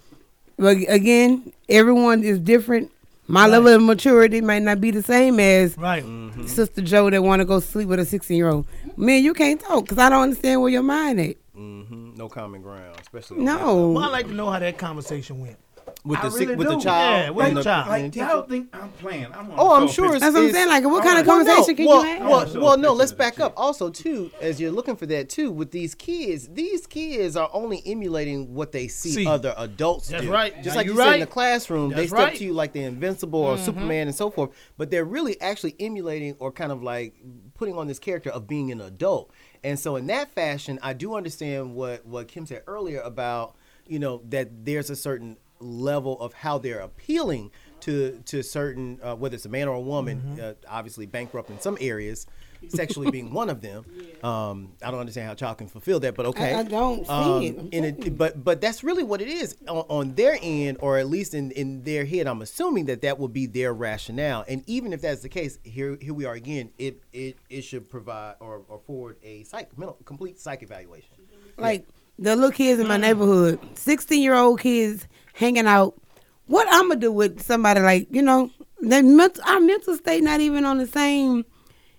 But again, everyone is different. My right. level of maturity might not be the same as right. mm-hmm. Sister Joe that want to go sleep with a sixteen-year-old. Man, you can't talk because I don't understand where your mind at. Mm-hmm. No common ground, especially. No. Well, I'd like to know how that conversation went. With the I really sick, with do. the child, yeah, with the child. Like, y'all think I'm playing? I'm on oh, I'm sure. It's, that's what I'm saying. Like, what kind of conversation can you have? Well, well, no. Let's back up. Also, too, as you're looking for that, too, with these kids, these kids are only emulating what they see, see. other adults that's do. That's right. Just now like you right. said in the classroom, that's they step right. to you like they're invincible or mm-hmm. Superman and so forth. But they're really actually emulating or kind of like putting on this character of being an adult. And so, in that fashion, I do understand what what Kim said earlier about, you know, that there's a certain level of how they're appealing to to certain uh, whether it's a man or a woman, mm-hmm. uh, obviously bankrupt in some areas, sexually being one of them. Yeah. Um, I don't understand how child can fulfill that, but okay. I, I don't um, see it. In a, but but that's really what it is on, on their end, or at least in, in their head. I'm assuming that that will be their rationale. And even if that's the case, here here we are again. It it, it should provide or, or forward a psych mental, complete psych evaluation. Like yeah. the little kids in my neighborhood, sixteen-year-old kids. Hanging out, what I'm gonna do with somebody like, you know, their mental, our mental state not even on the same.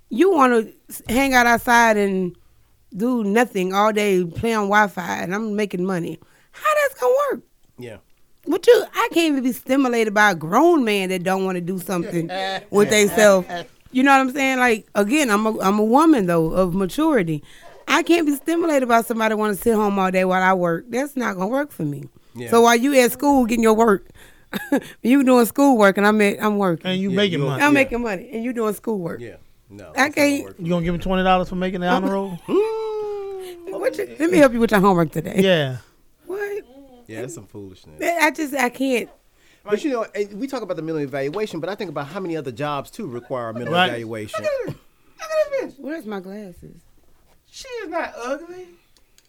You want to hang out outside and do nothing all day, play on Wi-Fi, and I'm making money. How that's gonna work? Yeah. What you? I can't even be stimulated by a grown man that don't want to do something with themselves. You know what I'm saying? Like again, I'm a I'm a woman though of maturity. I can't be stimulated by somebody want to sit home all day while I work. That's not gonna work for me. Yeah. So while you at school getting your work, you doing school work and I'm at, I'm working. And you yeah, making you money. I'm yeah. making money and you doing school work. Yeah, no. I can't. You gonna give me twenty dollars for making the honor roll? What you, let me help you with your homework today. Yeah. What? Yeah, that's some foolishness. I just I can't. But you know, we talk about the mental evaluation, but I think about how many other jobs too require a mental right. evaluation. Look at this bitch. Where's my glasses? She is not ugly.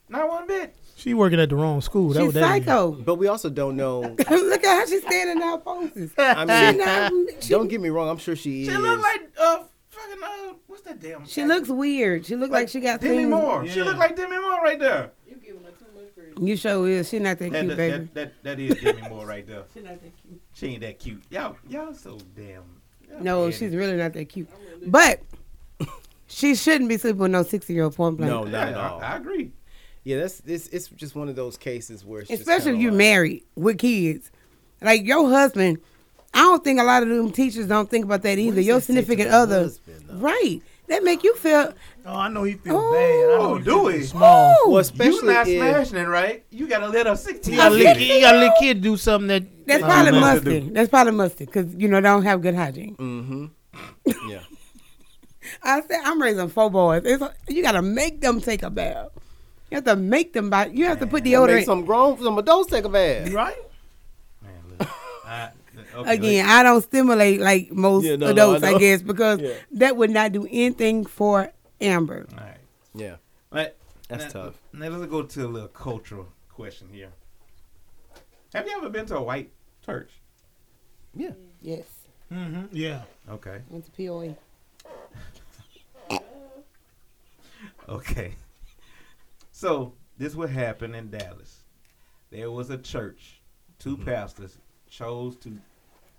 Not one bit. She working at the wrong school. That she's psycho. That but we also don't know. Look at how she's standing out poses. I mean, she not, she, don't get me wrong. I'm sure she, she is. She look like uh fucking uh what's that damn? She guy? Looks weird. She look like, like she got Demi things. Moore. Yeah. She look like Demi Moore right there. You giving her too much credit. You sure is. She not that, that cute, that, baby. That, that, that is Demi Moore right there. She not that cute. She ain't that cute. Y'all y'all so damn. Y'all no, manic. She's really not that cute. Really but she shouldn't be sleeping with no sixty year old point blank. No, not at all. I, I agree. Yeah, that's this. It's just one of those cases where, it's especially if you're like, married with kids, like your husband. I don't think a lot of them teachers don't think about that either. Your that significant other, husband, right? That make you feel. Oh, I know he feels oh, bad. I know oh, do it. Small. Well, especially you not if, smashing it, right? You gotta let a sixteen. You gotta let a kid do something that. That's probably mustard. That's probably mustard because you know they don't have good hygiene. Mm-hmm. Yeah. I said I'm raising four boys. It's, you gotta make them take a bath. You have to make them buy. You have man, to put deodorant. Make some grown, some adults take a bath, right? Man, look, I, okay, again, look. I don't stimulate like most yeah, no, adults, no, I, I guess, because yeah. that would not do anything for Amber. All right, yeah, but that's now, tough. Now let's go to a little cultural question here. Have you ever been to a white church? Yeah. Yes. Mm-hmm. Yeah. Okay. Went to P O A. Okay. So, this what happened in Dallas. There was a church. Two mm-hmm. pastors chose to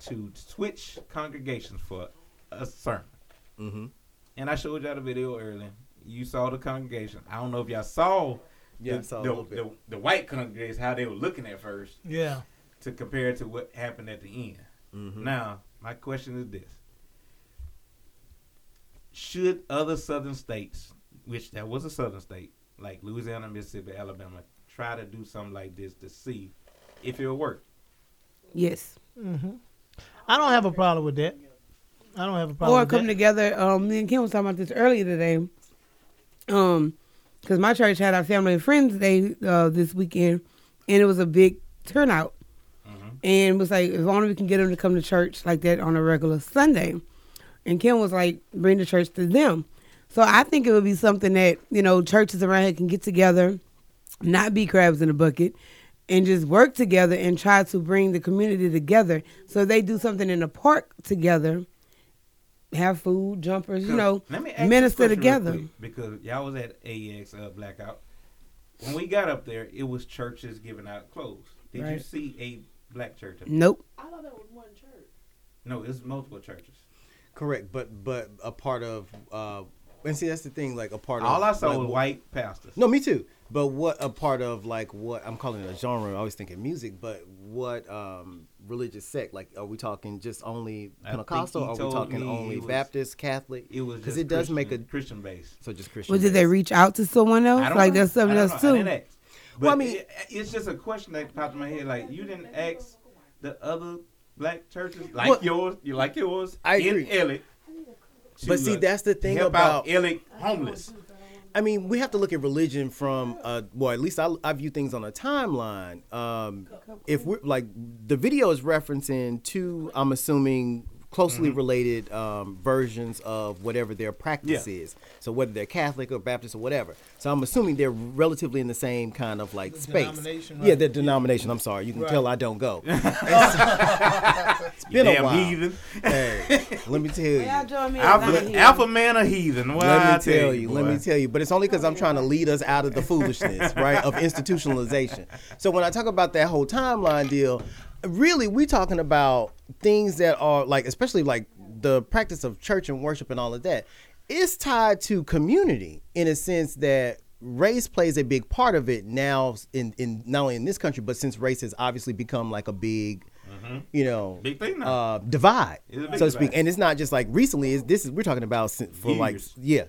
to switch congregations for a sermon. Mm-hmm. And I showed y'all the video earlier. You saw the congregation. I don't know if y'all saw, yeah, the, saw the, the, the white congregation, how they were looking at first. Yeah. To compare to what happened at the end. Mm-hmm. Now, my question is this. Should other southern states, which that was a southern state, like Louisiana, Mississippi, Alabama, try to do something like this to see if it'll work? Yes. Mm-hmm. I don't have a problem with that. I don't have a problem or with that. Or come together. Um, me and Kim was talking about this earlier today. Um, because my church had our family and friends day uh, this weekend, and it was a big turnout. Mm-hmm. And it was like, if only we can get them to come to church like that on a regular Sunday. And Kim was like, bring the church to them. So I think it would be something that, you know, churches around here can get together, not be crabs in a bucket, and just work together and try to bring the community together. So they do something in the park together, have food, jumpers, you know, let me ask minister together. Real quick, because y'all was at A E X uh, Blackout. When we got up there, it was churches giving out clothes. Did right. you see a black church up there? Nope. I thought that was one church. No, it was multiple churches. Correct, but but a part of... Uh, And see, that's the thing, like a part of... All I saw like, was white pastors. No, me too. But what a part of, like, what... I'm calling it a genre. I always think of music, but what um, religious sect? Like, are we talking just only Pentecostal? Are we talking only Baptist, Catholic? It was because it does make a... Christian base. So just Christian Well, did they reach out to someone else? I don't like, know. There's something else, too. I didn't ask. But well, I mean... It, it's just a question that popped in my head. Like, you didn't ask the other black churches, like well, yours, you like yours, I in agree. L A, but see, that's the thing about L A homeless. I mean, we have to look at religion from, uh, well, at least I, I view things on a timeline. Um, if we're like, the video is referencing two, I'm assuming, closely mm-hmm. related um, versions of whatever their practice yeah. is. So whether they're Catholic or Baptist or whatever. So I'm assuming they're relatively in the same kind of like the space. Denomination, right? Yeah, their denomination. I'm sorry. You can right. tell I don't go. It's been a while. Heathen. Hey, let me tell you. Alpha, alpha man or heathen. Well, let me I tell, tell you. Boy. Let me tell you. But it's only because I'm trying to lead us out of the foolishness, right, of institutionalization. So when I talk about that whole timeline deal, really, we're talking about things that are like, especially like the practice of church and worship and all of that. It's tied to community in a sense that race plays a big part of it now in, in not only in this country, but since race has obviously become like a big, mm-hmm. you know, big thing now. Uh, divide, big so to speak. Divide. And it's not just like recently. It's, this is we're talking about for years. Like, yeah,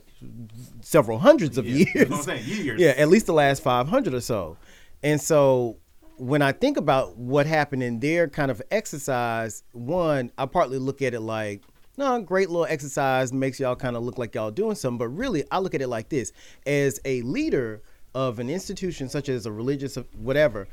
several hundreds of yeah. years. That's what I'm saying, years. Yeah, at least the last five hundred or so. And so when I think about what happened in their kind of exercise, one, I partly look at it like, no, great little exercise, makes y'all kind of look like y'all doing something. But really, I look at it like this. As a leader of an institution, such as a religious whatever,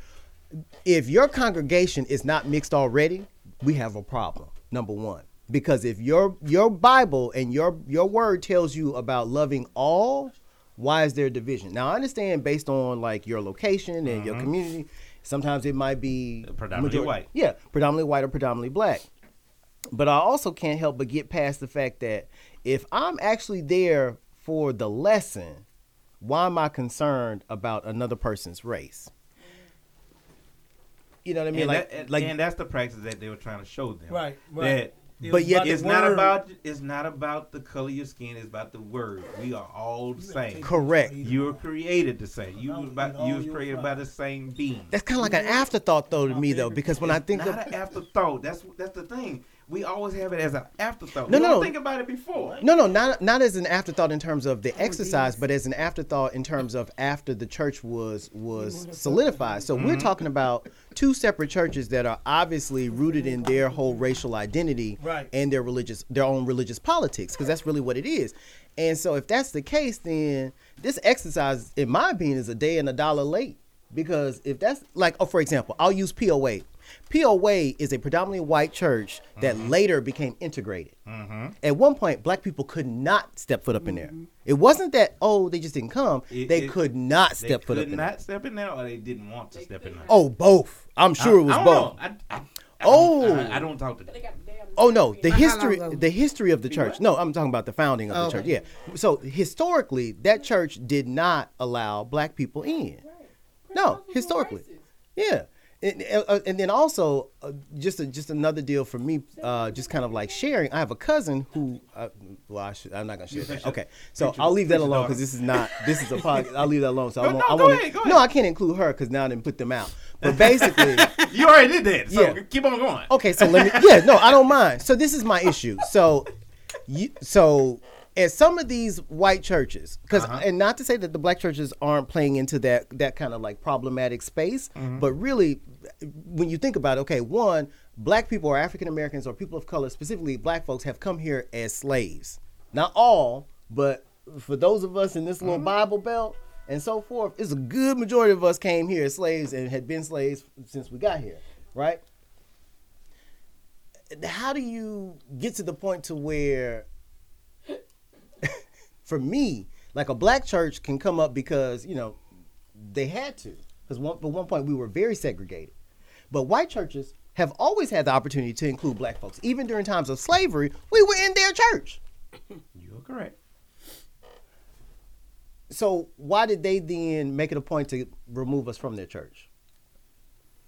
if your congregation is not mixed already, we have a problem, number one. Because if your your Bible and your your word tells you about loving all why is there a division? Now, I understand based on like your location and mm-hmm. your community, sometimes it might be predominantly majority, white. Yeah, predominantly white or predominantly black. But I also can't help but get past the fact that if I'm actually there for the lesson, why am I concerned about another person's race? You know what I mean? And like, that, and, like, and that's the practice that they were trying to show them. Right, right. That, but yet, it's not about it's not about the color of your skin. It's about the word. We are all the same. Correct. You were created the same. You was about you was created by the same being. That's kind of like an afterthought, though, to me, though, because when it's I think not of an afterthought, that's that's the thing. We always have it as an afterthought. No, we no, don't think about it before. No, no, not not as an afterthought in terms of the exercise, but as an afterthought in terms of after the church was was solidified. So mm-hmm. we're talking about two separate churches that are obviously rooted in their whole racial identity right. and their religious, their own religious politics, because that's really what it is. And so if that's the case, then this exercise, in my opinion, is a day and a dollar late. Because if that's like, oh, for example, I'll use P O A. P O A is a predominantly white church that mm-hmm. later became integrated. Mm-hmm. At one point, black people could not step foot up in there. It wasn't that, oh, they just didn't come. It, they it, could not step foot up in there. They could not step in there, or they didn't want to they step in there? Oh, both. I'm sure I, it was I don't both. Know. I, I, I, oh. I, I don't talk to them. Oh, no. The history the history of the church. No, I'm talking about the founding of oh, the church. Okay. Yeah. So, historically, that church did not allow black people in. Right. No, historically. Yeah. And, uh, and then also, uh, just a, just another deal for me, uh, just kind of like sharing. I have a cousin who, uh, well, I should, I'm not gonna share that. Okay, so I'll leave that alone because this is not, this is a podcast. I'll leave that alone. So I won't. No, no, I won't go ahead, go ahead. No, I can't include her because now I didn't put them out. But basically, you already did that. So yeah. Keep on going. Okay, so let me. Yeah, no, I don't mind. So this is my issue. So, you, so. At some of these white churches, because uh-huh. and not to say that the black churches aren't playing into that that kind of like problematic space, mm-hmm. but really, when you think about it, okay, one, black people or African Americans or people of color, specifically black folks, have come here as slaves. Not all, but for those of us in this little mm-hmm. Bible Belt and so forth, it's a good majority of us came here as slaves and had been slaves since we got here, right? How do you get to the point to where... For me, like a black church can come up because, you know, they had to. Because one, at one point we were very segregated. But white churches have always had the opportunity to include black folks. Even during times of slavery, we were in their church. You're correct. So why did they then make it a point to remove us from their church?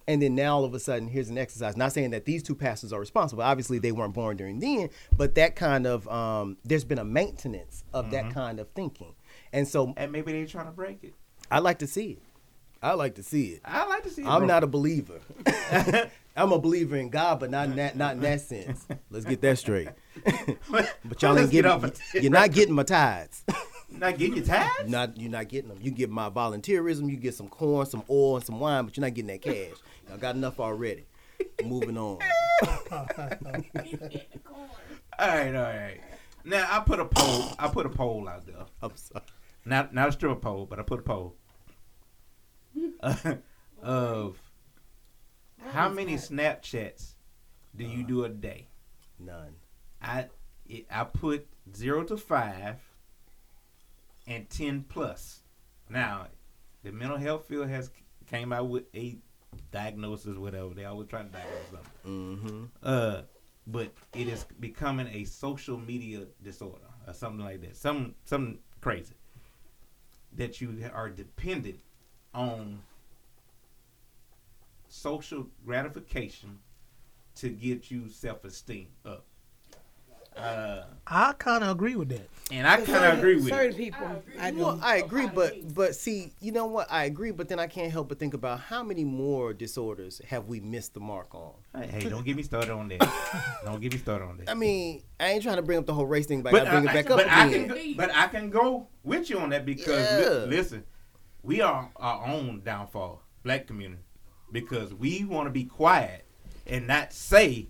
And then now all of a sudden, here's an exercise. Not saying that these two pastors are responsible. Obviously, they weren't born during then, but that kind of, um, there's been a maintenance of mm-hmm. that kind of thinking. And so. And maybe they're trying to break it. I like to see it. I like to see it. I like to see it. I'm bro. not a believer. I'm a believer in God, but not in that, not in that sense. Let's get that straight. But y'all ain't getting, get you're right. not getting my tithes. Not getting your tithes? Not, you're not getting them. You get my volunteerism, you get some corn, some oil, and some wine, but you're not getting that cash. I got enough already. Moving on. all right, all right. Now I put a poll. I put a poll out there. I'm sorry. Not not a strip poll, but I put a poll uh, of how many Snapchats do you do a day? None. I it, I put zero to five and ten plus. Now the mental health field has came out with a diagnosis, whatever. They always try to diagnose something. Mm-hmm. Uh, but it is becoming a social media disorder or something like that. Some, something crazy. That you are dependent on social gratification to get you self-esteem up. Uh, I kind of agree with that. And I kind of agree with certain it. people. I agree, I, well, I agree but, but see, you know what? I agree, but then I can't help but think about how many more disorders have we missed the mark on? Hey, hey don't get me started on that. don't get me started on that. I mean, I ain't trying to bring up the whole race thing, but, but I gotta bring I, it back I, up but again. I can, but I can go with you on that because, yeah. li- listen, we are our own downfall, black community, because we want to be quiet and not say,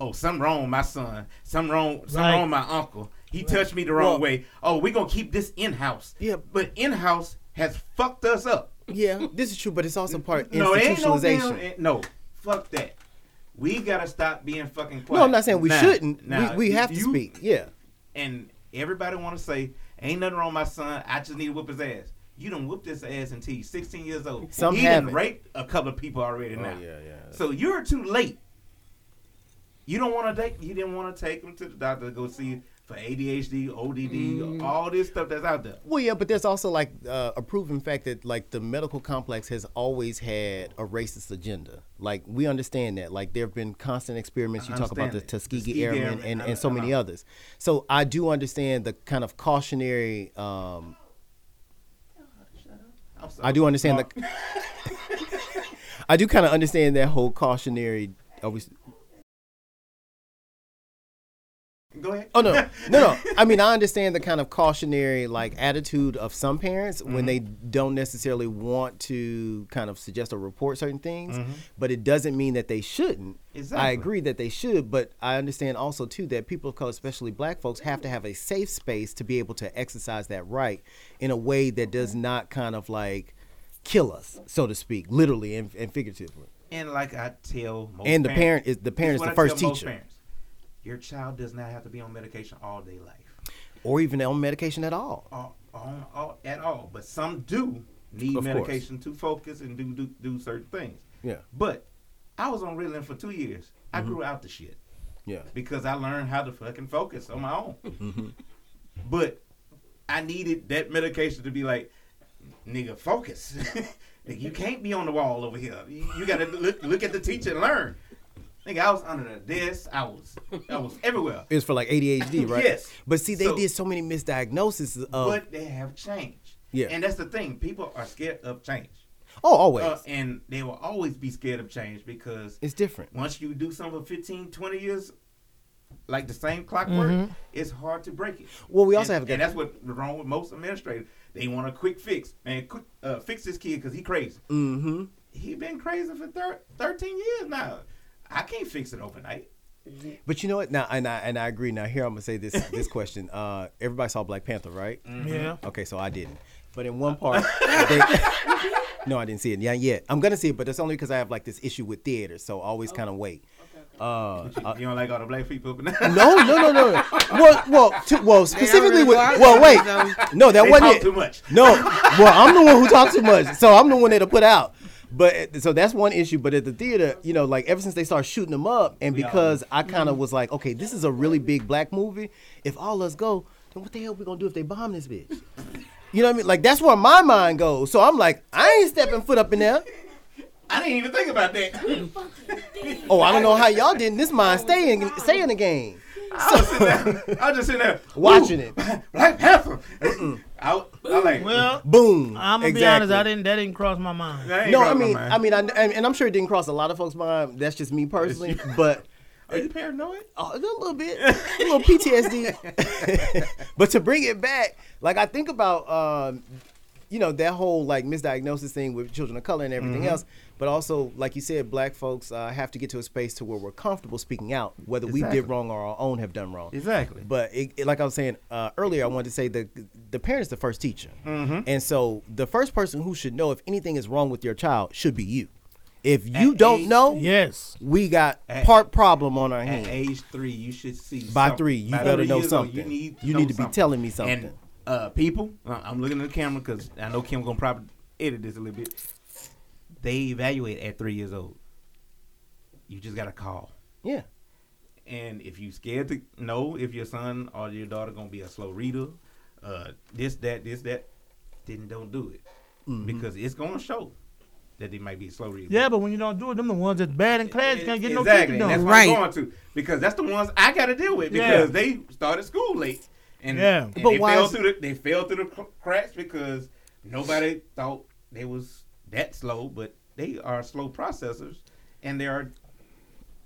oh, something wrong with my son. Something wrong something right. wrong with my uncle. He right. touched me the wrong well, way. Oh, we're going to keep this in-house. Yeah. But in-house has fucked us up. Yeah, this is true, but it's also part of no, institutionalization. Ain't no, damn, no, fuck that. We got to stop being fucking quiet. No, I'm not saying we now, shouldn't. Now, we we have you, to speak, yeah. And everybody want to say, Ain't nothing wrong with my son. I just need to whip his ass. You done whooped his ass until he's sixteen years old. Some he haven't. Done raped a couple of people already oh, now. Yeah, yeah. So you're too late. You don't want to take. You didn't want to take him to the doctor to go see for A D H D, O D D, mm. all this stuff that's out there. Well, yeah, but there's also like uh, a proven fact that like the medical complex has always had a racist agenda. Like we understand that. Like there have been constant experiments. You talk about the Tuskegee, Tuskegee Airmen and, and, and so many others. So I do understand the kind of cautionary. Um, I'm sorry. I do understand the. I do kind of understand that whole cautionary. Are we, Go ahead. Oh, no. No, no. I mean, I understand the kind of cautionary, like, attitude of some parents mm-hmm. when they don't necessarily want to kind of suggest or report certain things, mm-hmm. but it doesn't mean that they shouldn't. Exactly. I agree that they should, but I understand also, too, that people of color, especially black folks, have to have a safe space to be able to exercise that right in a way that does not kind of, like, kill us, so to speak, literally and, and figuratively. And like I tell most and the parents, parent is the parent is the I first teacher. Your child does not have to be on medication all day life. Or even on medication at all. All, all, all at all. But some do need of medication course. To focus and do, do do certain things. Yeah. But I was on Ritalin for two years. Mm-hmm. I grew out the shit. Yeah. Because I learned how to fucking focus on my own. Mm-hmm. But I needed that medication to be like, nigga, focus. Like, you can't be on the wall over here. You, you got to look, look at the teacher and learn. Nigga, I was under the desk. I was, I was everywhere. It was for like A D H D, right? Yes. But see, they so, did so many misdiagnoses. Of... But they have changed. Yeah. And that's the thing. People are scared of change. Oh, always. Uh, and they will always be scared of change because it's different. Once you do something for fifteen, twenty years, like the same clockwork, mm-hmm. it's hard to break it. Well, we also and, have a good. And that's what's wrong with most administrators. They want a quick fix. Man, quick, uh, fix this kid because he crazy. Mm-hmm. He been crazy for thir- thirteen years now. I can't fix it overnight. But you know what? Now, and I and I agree. Now, here I'm gonna say this this question. Uh, everybody saw Black Panther, right? Mm-hmm. Yeah. Okay, so I didn't. But in one part, they, no, I didn't see it. Yeah, yet I'm gonna see it, but that's only because I have like this issue with theater, so I always oh. kind of wait. Uh, you, you don't like all the black people? no, no, no, no. Well, well, to, well specifically with. Well, wait. No, that they wasn't talk it. Too much. No. Well, I'm the one who talks too much, so I'm the one that'll put out. But so that's one issue. But at the theater, you know, like ever since they started shooting them up, and because I kind of was like, okay, this is a really big black movie. If all us go, then what the hell we gonna do if they bomb this bitch? You know what I mean? Like that's where my mind goes. So I'm like, I ain't stepping foot up in there. I didn't even think about that. Oh, I don't know how y'all didn't. This mind stay in, stay in the game. I was sitting there. I was just sitting there watching it. Black Panther. I, I like well, boom. I'm gonna exactly. be honest. I didn't. That didn't cross my mind. No, I mean, I mean, I and I'm sure it didn't cross a lot of folks' mind. That's just me personally. But are you paranoid? Oh, a little bit, a little P T S D. But to bring it back, like I think about, um, you know, that whole like misdiagnosis thing with children of color and everything mm-hmm. else. But also, like you said, black folks uh, have to get to a space to where we're comfortable speaking out, whether exactly. we did wrong or our own have done wrong. Exactly. But it, it, like I was saying uh, earlier, I wanted to say the the parent's the first teacher. Mm-hmm. And so the first person who should know if anything is wrong with your child should be you. If you at don't age, know, yes, we got at, part problem on our hands. At age three, you should see By something. three, you By better know something. You need to, you know need to something. be telling me something. And uh, people, I'm looking at the camera because I know Kim's going to probably edit this a little bit. They evaluate at three years old. You just got to call. Yeah. And if you scared to know if your son or your daughter going to be a slow reader, uh, this, that, this, that, then don't do it. Mm-hmm. Because it's going to show that they might be a slow reader. Yeah, but when you don't do it, them the ones that's bad in class it, can't get exactly. no kids done. That's what right. I'm going to. Because that's the ones I got to deal with because yeah. they started school late. And, yeah. and but they, why fell is- through the, they fell through the cracks because nobody thought they was... that slow, but they are slow processors, and they are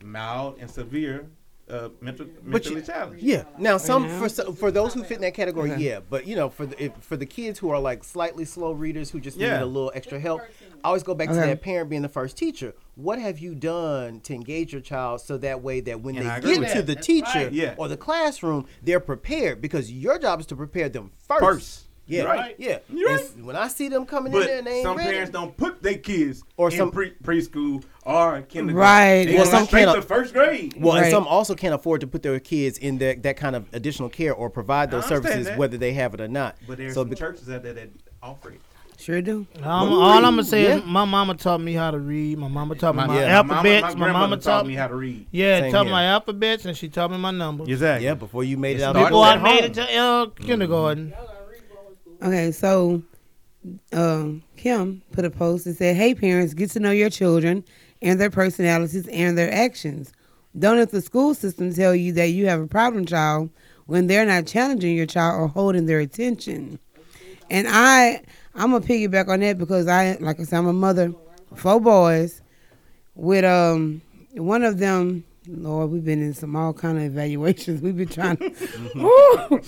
mild and severe uh, mental, mentally you, challenged. Yeah. Now, some mm-hmm. for for those who fit in that category, mm-hmm. yeah. But you know, for the if, for the kids who are like slightly slow readers who just yeah. need a little extra help, I always go back okay. to that parent being the first teacher. What have you done to engage your child so that way that when and they get to that. the That's teacher right. yeah. or the classroom, they're prepared because your job is to prepare them first. first. Yeah, right. Yeah. Right. When I see them coming but in there, and they ain't some ready. Parents don't put their kids or in some pre- preschool or kindergarten. Right. They well, some straight to first grade. Well, right. And some also can't afford to put their kids in that that kind of additional care or provide those services, that. Whether they have it or not. But there's so some the, churches out there that offer it. Sure do. Um, all I'm gonna say yeah. is my mama taught me how to read. My mama taught me my yeah. alphabets. My, mama, my, my mama taught, taught me how to read. Yeah, Same taught me my alphabets and she taught me my numbers. Exactly. Yeah, before you made it, it out. Before I home. made it to uh, kindergarten. Mm-hmm. Okay, so um, Kim put a post and said, "Hey parents, get to know your children and their personalities and their actions. Don't let the school system tell you that you have a problem child when they're not challenging your child or holding their attention." And I. I'm going to piggyback on that because I, like I said, I'm a mother, four boys, with um one of them, Lord, we've been in some all kind of evaluations. We've been trying to, woo,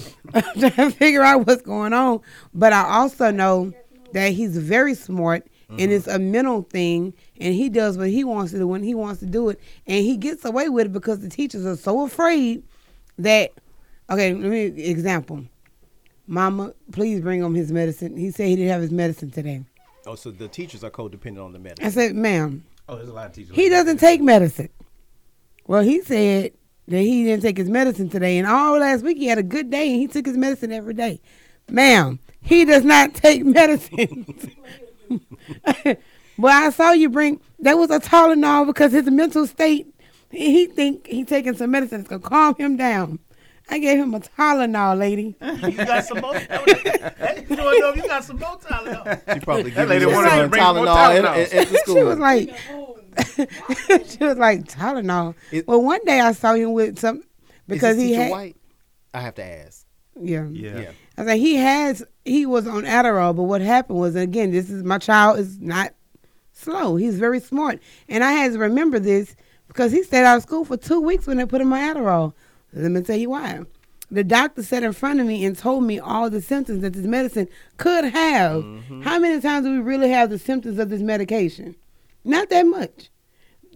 trying to figure out what's going on. But I also know that he's very smart, mm-hmm. and it's a mental thing, and he does what he wants to do when he wants to do it, and he gets away with it because the teachers are so afraid that, okay, let me, example. Mama, please bring him his medicine. He said he didn't have his medicine today. Oh, so the teachers are codependent on the medicine. I said, ma'am. Oh, there's a lot of teachers. He doesn't take medicine. Well, he said that he didn't take his medicine today. And all last week he had a good day and he took his medicine every day. Ma'am, he does not take medicine. Well, I saw you bring, that was a Tylenol because his mental state, he think he taking some medicine. It's going to calm him down. I gave him a Tylenol, lady. You got some more? Hey, you don't know if you got some more Tylenol. She probably gave me Tylenol, Tylenol at, at the school. She was like, she was like Tylenol. It, well, one day I saw him with some because is this he had. White? I have to ask. Yeah. yeah, yeah. I was like, he has. He was on Adderall, but what happened was, again, this is my child is not slow. He's very smart, and I had to remember this because he stayed out of school for two weeks when they put him on Adderall. Let me tell you why. The doctor sat in front of me and told me all the symptoms that this medicine could have. Mm-hmm. How many times do we really have the symptoms of this medication? Not that much.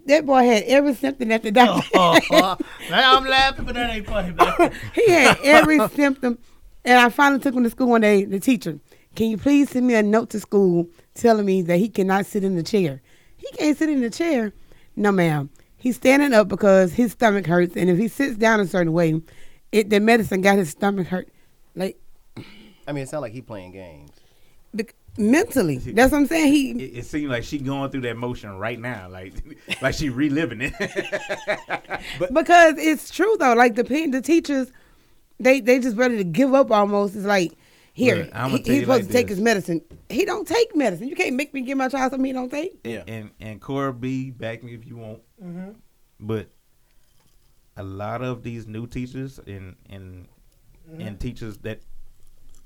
That boy had every symptom that the doctor oh, had. Oh, oh. Now I'm laughing, but that ain't funny. But he had every symptom. And I finally took him to school one day, the teacher. Can you please send me a note to school telling me that he cannot sit in the chair? He can't sit in the chair. No, ma'am. He's standing up because his stomach hurts, and if he sits down a certain way, it the medicine got his stomach hurt. Like, I mean, it sounds like he playing games. Be- mentally, she, that's what I'm saying. He. It, it seems like she going through that motion right now, like, like she reliving it. But, because it's true though, like the the teachers, they they just ready to give up almost. It's like, here, look, he, he's supposed like to this. take his medicine. He don't take medicine. You can't make me give my child something he don't take. Yeah, and and Corey B, back me if you want. Mm-hmm. But a lot of these new teachers and and mm-hmm. and teachers that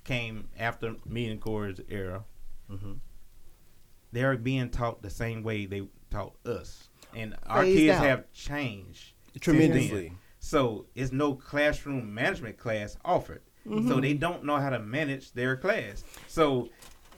came after me and Corey's era, mm-hmm. they're being taught the same way they taught us, and our Phased kids out. have changed tremendously. So it's no classroom management class offered. Mm-hmm. So they don't know how to manage their class. So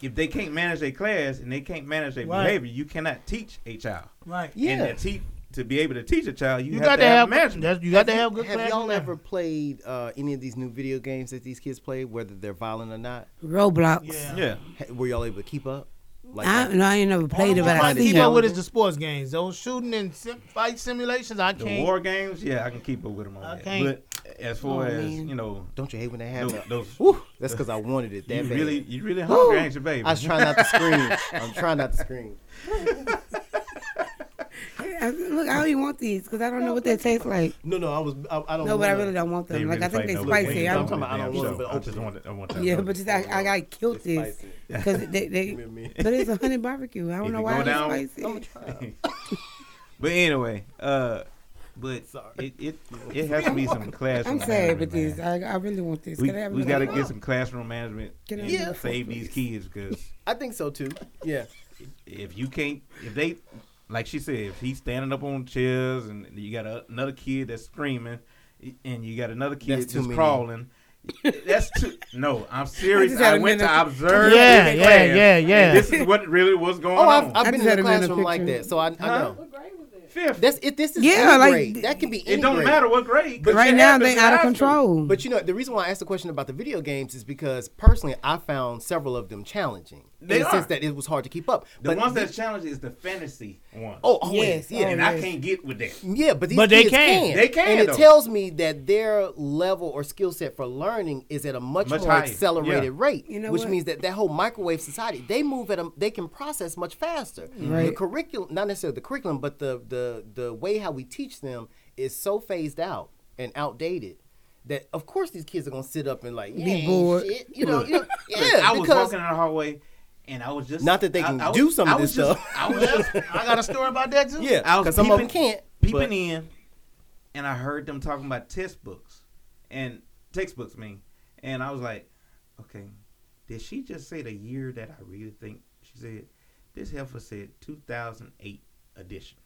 if they can't manage their class and they can't manage their right. behavior, you cannot teach a child. Right. Yeah. And to, te- to be able to teach a child, you, you have got to have, have management. You got to have good. Have class y'all ever played uh, any of these new video games that these kids play, whether they're violent or not? Roblox. Yeah. yeah. Were y'all able to keep up? Like I, no, I ain't never played it, but I keep up with is the sports games, those shooting and sim- fight simulations. I can't. The war games, yeah, I can keep up with them on I that. Can't. But as far oh, as man. you know, don't you hate when they have those? those whew, that's because I wanted it that you bad. Really, you really hungry, ain't your baby? I was trying not to scream. I'm trying not to scream. I, look, I don't even want these because I don't know what they taste like. No, no, I was, I, I don't. No, but I really them. don't want them. They like really I think they no spicy. I'm talking about I don't want them. I just want, I want them. Yeah, but just, I, I got killed this because they, they but it's a honey barbecue. I don't if know why it's down, spicy. But anyway, uh, but sorry, it it, it has to be some classroom. I'm sad, but this I, I really want this. We, we got to get some classroom management and save these kids because I think so too. Yeah, if you can't, if they. Like she said, if he's standing up on chairs and you got a, another kid that's screaming and you got another kid that's, that's just many. crawling, that's too... No, I'm serious. I, I went minute. to observe yeah, this yeah, class. Yeah, yeah, yeah. This is what really was going oh, on. I've, I've been in a classroom like that, so I, huh? I know. What grade was it? fifth. That's it. This is yeah, any like, grade. That can be any grade. It don't grade. matter what grade. But right now they out of control. Them. But you know the reason why I asked the question about the video games is because personally I found several of them challenging. They in the are. sense that it was hard to keep up. The but ones that's challenging is the fantasy one. Oh, always. Yes, yeah. And always. I can't get with that. Yeah, but these but kids they can. can. They can. And though. It tells me that their level or skill set for learning is at a much, much more higher. accelerated yeah. rate, you know which what? means that that whole microwave society, they move at a, they can process much faster. Right. The curriculum, not necessarily the curriculum, but the the the way how we teach them is so phased out and outdated. That of course these kids are gonna sit up and like be bored, shit. you know. Yeah, I was because, walking in the hallway, and I was just not that they can I, I do was, some of this just, stuff. I was just, I got a story about that too. Yeah, because some of them can't peeping but, in, and I heard them talking about textbooks and textbooks. I mean, and I was like, okay, did she just say the year that I really think she said? This heifer said two thousand eight edition.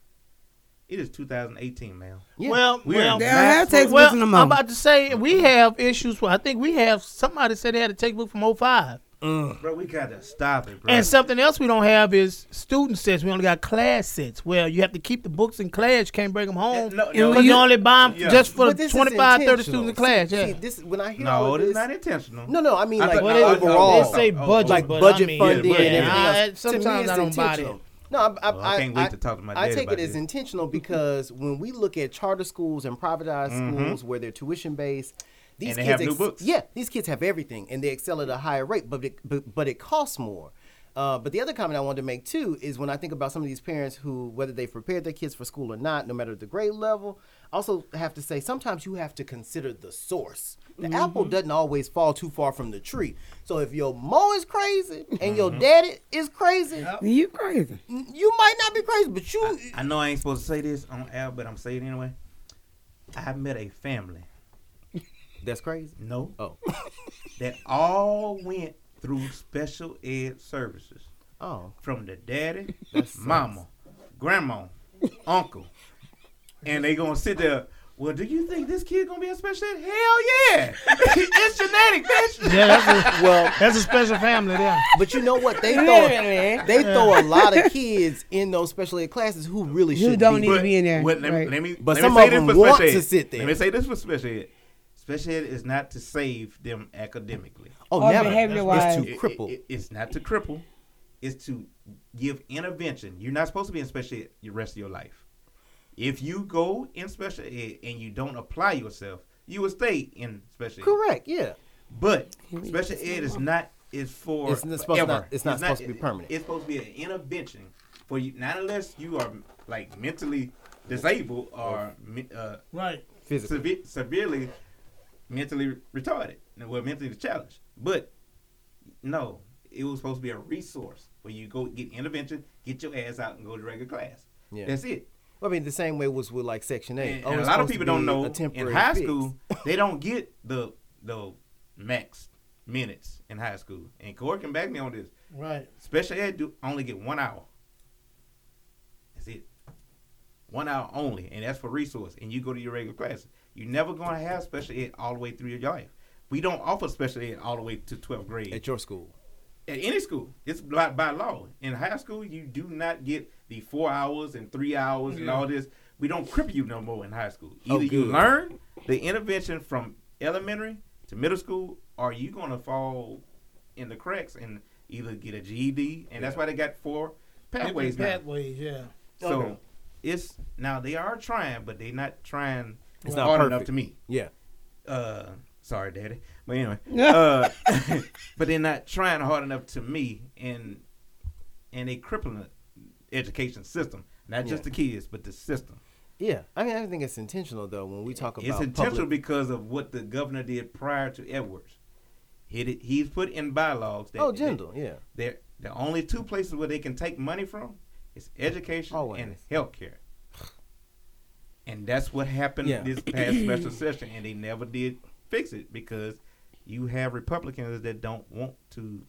It is two thousand eighteen, ma'am. Yeah. Well, we well, have textbooks well, in the moment. I'm about to say we have issues. I think we have somebody said they had a textbook from oh five. Mm. Bro, we gotta stop it, bro. And something else we don't have is student sets. We only got class sets. Well, you have to keep the books in class. You can't bring them home. No, no, you, you only buy them yeah. just for twenty-five, thirty students in class. See, yeah. see, this, when I hear no, it's not intentional. No, no, I mean I like no, overall. They say budget, like but budget I mean, funding yeah, and everything I, else. Sometimes I don't buy it. No, I, I, well, I can't I, wait to talk to my dad I take about it this. as intentional because when we look at charter schools and privatized mm-hmm. schools where they're tuition based, these and they kids have new ex- books. Yeah, these kids have everything and they excel at a higher rate, but it, but, but it costs more. Uh, but the other comment I wanted to make too is when I think about some of these parents who, whether they prepared their kids for school or not, no matter the grade level, also have to say sometimes you have to consider the source. The mm-hmm. apple doesn't always fall too far from the tree. So if your mo is crazy and mm-hmm. your daddy is crazy, yep. you crazy. You might not be crazy, but you. I, I know I ain't supposed to say this on air, but I'm saying it anyway. I met a family. That's crazy. No. Oh. That all went through special ed services. Oh. From the daddy, mama, grandma, uncle. And they gonna sit there, well, do you think this kid gonna be a special ed? Hell yeah. It's genetic, bitch. Yeah, that's a, well, that's a special family there. But you know what? They throw they throw a lot of kids in those special ed classes who really should be. Who don't need to be in there. But, let me, right. let me, but let some me say of them want to sit there. Let me say this for special ed. Special ed is not to save them academically. Oh, oh never. It's to cripple. It, it, it's not to cripple. It's to give intervention. You're not supposed to be in special ed the rest of your life. If you go in special ed and you don't apply yourself, you will stay in special ed. Correct, yeah. But special ed is not is for it's not supposed, not, it's not it's supposed not, to be permanent. It's supposed to be an intervention for you, not unless you are like mentally disabled or uh, right sev- severely mentally retarded, well, mentally challenged. But no, it was supposed to be a resource where you go get intervention, get your ass out, and go to regular class. Yeah. That's it. Well, I mean, the same way was with like Section eight. And, oh, and a lot of people don't know in high fix. school they don't get the the max minutes in high school. And Corey can back me on this. Right. Special ed do only get one hour. That's it. One hour only, and that's for resource. And you go to your regular classes. You're never going to have special ed all the way through your life. We don't offer special ed all the way to twelfth grade. At your school? At any school. It's by, by law. In high school, you do not get the four hours and three hours mm-hmm. and all this. We don't cripple you no more in high school. Either oh, you learn the intervention from elementary to middle school, or you're going to fall in the cracks and either get a G E D. And yeah. that's why they got four pathways got now. Pathways, yeah. So okay. it's, now they are trying, but they're not trying It's well, not hard perfect. enough to me. Yeah. Uh, sorry, Daddy. But anyway, uh, but they're not trying hard enough to me, and and they crippling the education system, not yeah. just the kids, but the system. Yeah, I mean, I think it's intentional though when we talk about. It's intentional public. because of what the governor did prior to Edwards. He did, he's put in bylaws. That, oh, Jindal, yeah. There, the only two places where they can take money from is education Always. and healthcare. And that's what happened yeah. this past special session, and they never did fix it because you have Republicans that don't want to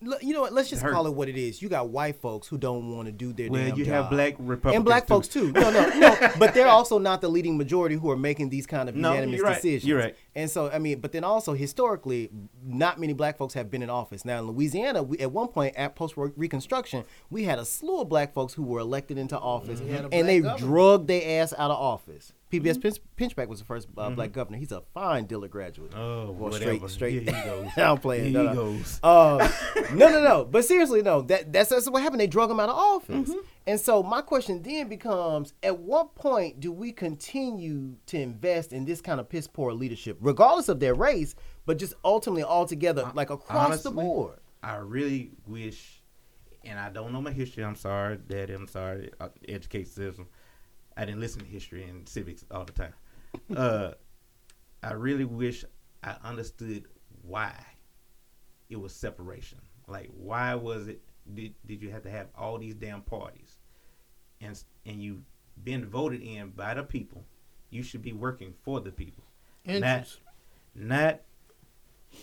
You know what? Let's just call it what it is. You got white folks who don't want to do their well, damn you job. Have black Republicans and black too. Folks too. No, no, no. But they're also not the leading majority who are making these kind of no, unanimous you're right. decisions. You're right. And so, I mean, but then also historically, not many black folks have been in office. Now in Louisiana, we, at one point at post Reconstruction, we had a slew of black folks who were elected into office, mm-hmm. and they governor. drugged their ass out of office. P B S mm-hmm. Pinchback was the first uh, mm-hmm. black governor. He's a fine Dillard graduate. Oh, well, whatever. Straight, straight. Here he goes. I'm playing. Here no, he no. goes. Uh, no, no, no. But seriously, no. That that's, that's what happened. They drug him out of office. Mm-hmm. And so my question then becomes: at what point do we continue to invest in this kind of piss poor leadership, regardless of their race, but just ultimately altogether, I, like across honestly, the board? I really wish, and I don't know my history. I'm sorry, Daddy. I'm sorry. I educate system. I didn't listen to history and civics all the time. Uh, I really wish I understood why it was separation. Like, why was it, did, did you have to have all these damn parties? And and you've been voted in by the people. You should be working for the people. Not, not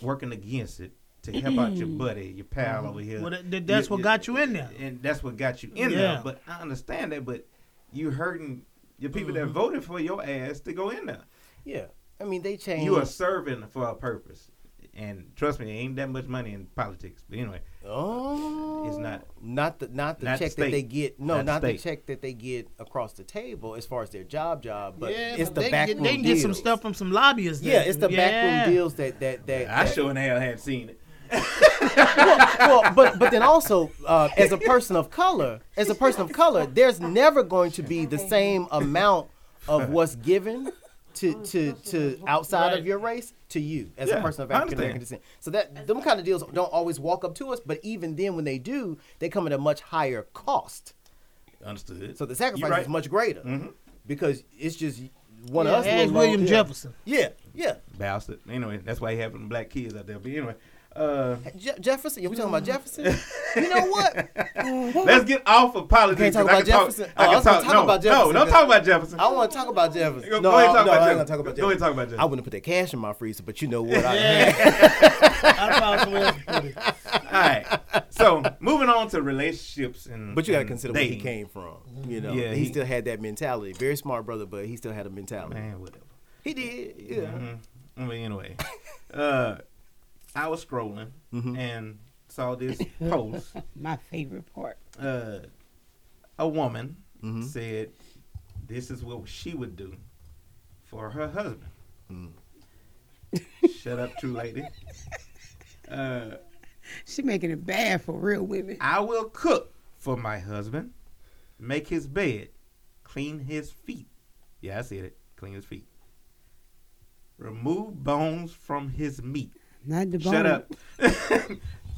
working against it to help out your buddy, your pal mm-hmm. over here. Well, that, that's your, what got your, you in there. And that's what got you in yeah. there. But I understand that, but you hurting your people mm-hmm. that voted for your ass to go in there. Yeah. I mean, they changed. You are serving for a purpose. And trust me, there ain't that much money in politics. But anyway. Oh. It's not. Not the, not the not check the that they get. No, not, not the, the check that they get across the table as far as their job job. But yeah, it's but the they backroom deals. They can get some stuff from some lobbyists. Then. Yeah, it's the yeah. backroom deals that. that, that I that, sure in hell have seen it. well, well, but but then also uh, as a person of color, as a person of color, there's never going to be the same amount of what's given to to, to outside right. of your race to you as yeah, a person of African American descent. So that them kind of deals don't always walk up to us, but even then when they do, they come at a much higher cost. Understood. So the sacrifice right. is much greater mm-hmm. because it's just one yeah, of us. As William long, Jefferson. Yeah, yeah. Bastard. Anyway, that's why he having them black kids out there. But anyway. Uh, Je- Jefferson, yeah, we talking about Jefferson. You know what? what Let's get off of politics. Can't talk about Jefferson. I can talk about Jefferson. No, don't talk about Jefferson. I want to talk about Jefferson. No, go ahead and talk about Jefferson. Go ahead talk about Jefferson. I wouldn't put that cash in my freezer, but you know what? I had. All right. So moving on to relationships and but you got to consider dating. Where he came from. You know, yeah, he, he still had that mentality. Very smart brother, but he still had a mentality. Man, whatever. He did. Yeah. Mm-hmm. But anyway. uh I was scrolling mm-hmm. and saw this post. My favorite part. Uh, a woman mm-hmm. said this is what she would do for her husband. Mm. Shut up, true lady. Uh, she making it bad for real women. I will cook for my husband, make his bed, clean his feet. Yeah, I said it. Clean his feet. Remove bones from his meat. Not the Shut up.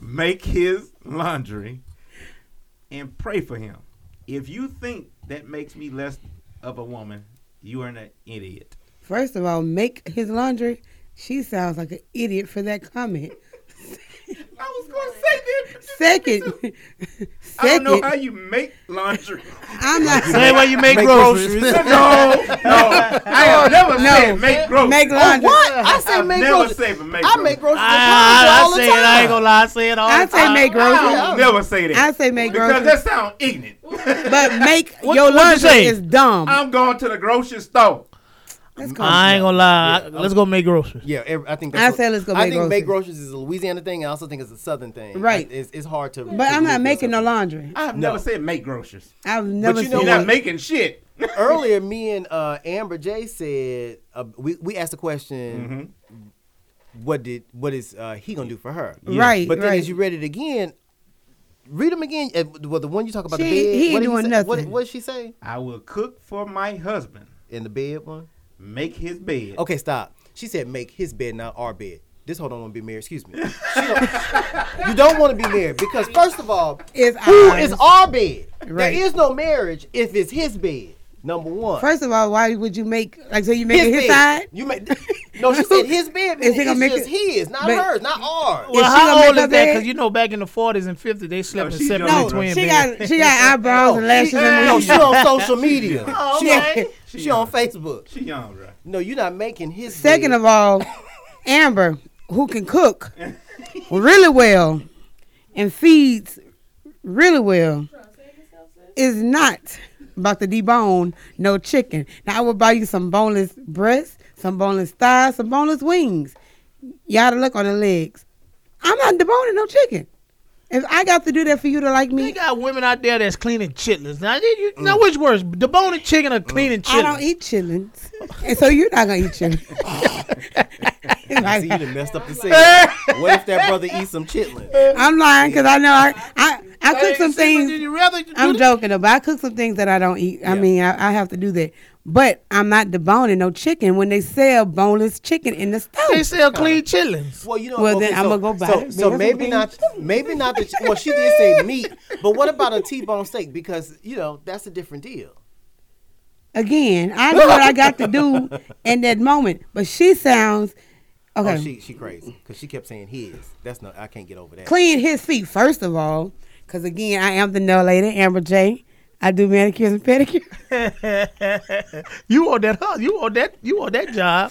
Make his laundry and pray for him. If you think that makes me less of a woman, you are an idiot. First of all, make his laundry. She sounds like an idiot for that comment. I was going to say that. Second, second. I don't know how you make laundry. I'm not saying. Same way you make, make groceries. groceries. No, no. I have never no. said make groceries. Make laundry. Oh, what? I say I've make never groceries. Never say make groceries. I make groceries. I, I, I, all I say the time. it. I ain't going to lie. I say it all I the time. I say make groceries. I don't never say that. I say make because groceries. Because that sounds ignorant. But make what, your laundry you is dumb. I'm going to the grocery store. That's I ain't gonna lie. Yeah, let's go make groceries. Yeah, every, I think that's I said let's go. Make I think groceries. Make groceries is a Louisiana thing. I also think it's a Southern thing. Right. I, it's, it's hard to. But to I'm not making no laundry. I've no. never said make groceries. I've never. But you know you're not making shit. Earlier, me and uh, Amber J said uh, we we asked the question, mm-hmm. what did what is uh, he gonna do for her? Yeah. Right. But then right. as you read it again, read them again. Well, the one you talk about she, the bed. He ain't doing nothing. What, what did she say? I will cook for my husband. In the bed one. Make his bed. Okay, stop. She said make his bed, not our bed. This whole don't want to be married. Excuse me. Don't, you don't want to be married because, first of all, it's who ours. Is our bed? Right. There is no marriage if it's his bed, number one. First of all, why would you make, like, so you make his, it his side? You make, no, she said his bed. Is it's gonna make just it, his, not hers, not ours. Well, how old is that? Because, you know, back in the forties and fifties, they slept no, in separate no, twin she beds. Got, she got eyebrows oh, and lashes. She, and no, she on social media. Oh, okay. She, She, she on Facebook. She on, right? No, you're not making his. Second bed. Of all, Amber, who can cook really well, and feeds really well is not about to debone no chicken. Now, I will buy you some boneless breasts, some boneless thighs, some boneless wings. You ought to look on the legs. I'm not deboning no chicken. If I got to do that for you to like me. They got women out there that's cleaning chitlins. Now, you, mm. now which worse, deboning chicken or cleaning chitlins? I don't eat chitlins. And so you're not going to eat chitlins. I see you messed up the scene. What if that brother eats some chitlins? I'm lying because I know I... I I cook hey, some things. Did you rather do I'm this? joking, though, but I cook some things that I don't eat. I yeah. mean, I, I have to do that. But I'm not deboning no chicken when they sell boneless chicken in the store. They sell clean chitlins. Well, you know. Well, okay, then so, I'm gonna go buy. So, it. so maybe not. Maybe not the. Well, she did say meat, but what about a T-bone steak? Because you know that's a different deal. Again, I know what I got to do in that moment, but she sounds. Okay. Oh, she she crazy because she kept saying his. That's not. I can't get over that. Clean his feet first of all. Because, again, I am the no lady, Amber J. I do manicures and pedicures. you want that, huh? You want that, you want that job.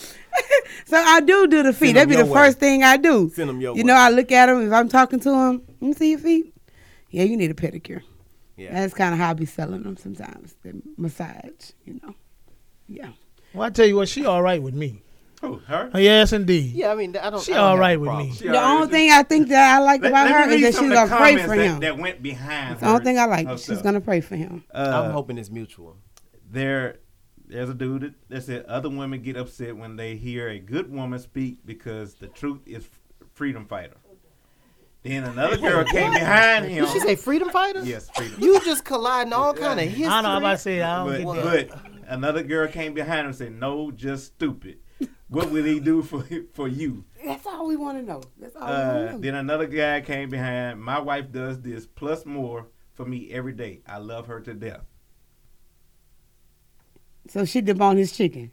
So I do do the feet. That'd be the way. first thing I do. Send them your You way. know, I look at them. If I'm talking to them, let me see your feet. Yeah, you need a pedicure. Yeah. That's kind of how I be selling them sometimes, the massage, you know. Yeah. Well, I tell you what, she all right with me. Who, her? Yes, indeed. Yeah, I mean, I don't. She I don't all right with me. She the only thing I think that I like let, about let her is that she's gonna pray for him. That, that went behind. The only thing I like, herself. she's gonna pray for him. Uh, I'm hoping it's mutual. There, there's a dude that said other women get upset when they hear a good woman speak because the truth is freedom fighter. Then another girl came behind him. Did she say freedom fighter? Yes, freedom. You just colliding all kind of history. I don't know. I say I don't but, get that. But another girl came behind him and said, "No, just stupid." What will he do for for you? That's all we want to know. That's all uh, we want to know. Then another guy came behind. My wife does this plus more for me every day. I love her to death. So she deboned his chicken.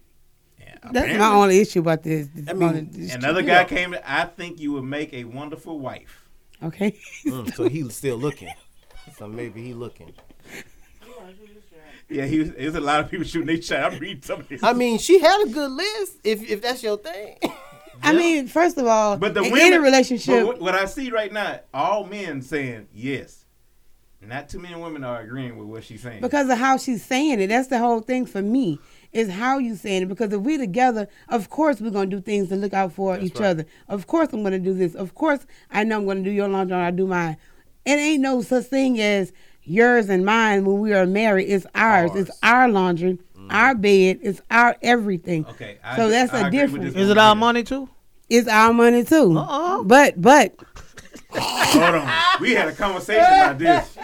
Yeah, that's my only issue about this. I mean, this another chicken. guy came. I think you would make a wonderful wife. Okay. mm, so he was still looking. So maybe he looking. Yeah, he was, there's a lot of people shooting their shot. I'm reading some of this. I mean, she had a good list, if if that's your thing. yeah. I mean, first of all, but the in women, any relationship. But what I see right now, all men saying yes. Not too many women are agreeing with what she's saying. Because of how she's saying it. That's the whole thing for me, is how you saying it. Because if we're together, of course we're going to do things to look out for that's each right. other. Of course I'm going to do this. Of course I know I'm going to do your laundry and I do mine. It ain't no such thing as... yours and mine when we are married is ours. ours. It's our laundry, mm. our bed, it's our everything. Okay, I so that's I a difference. Is it our money too? It's our money too. Uh-uh. But but hold on, we had a conversation about this.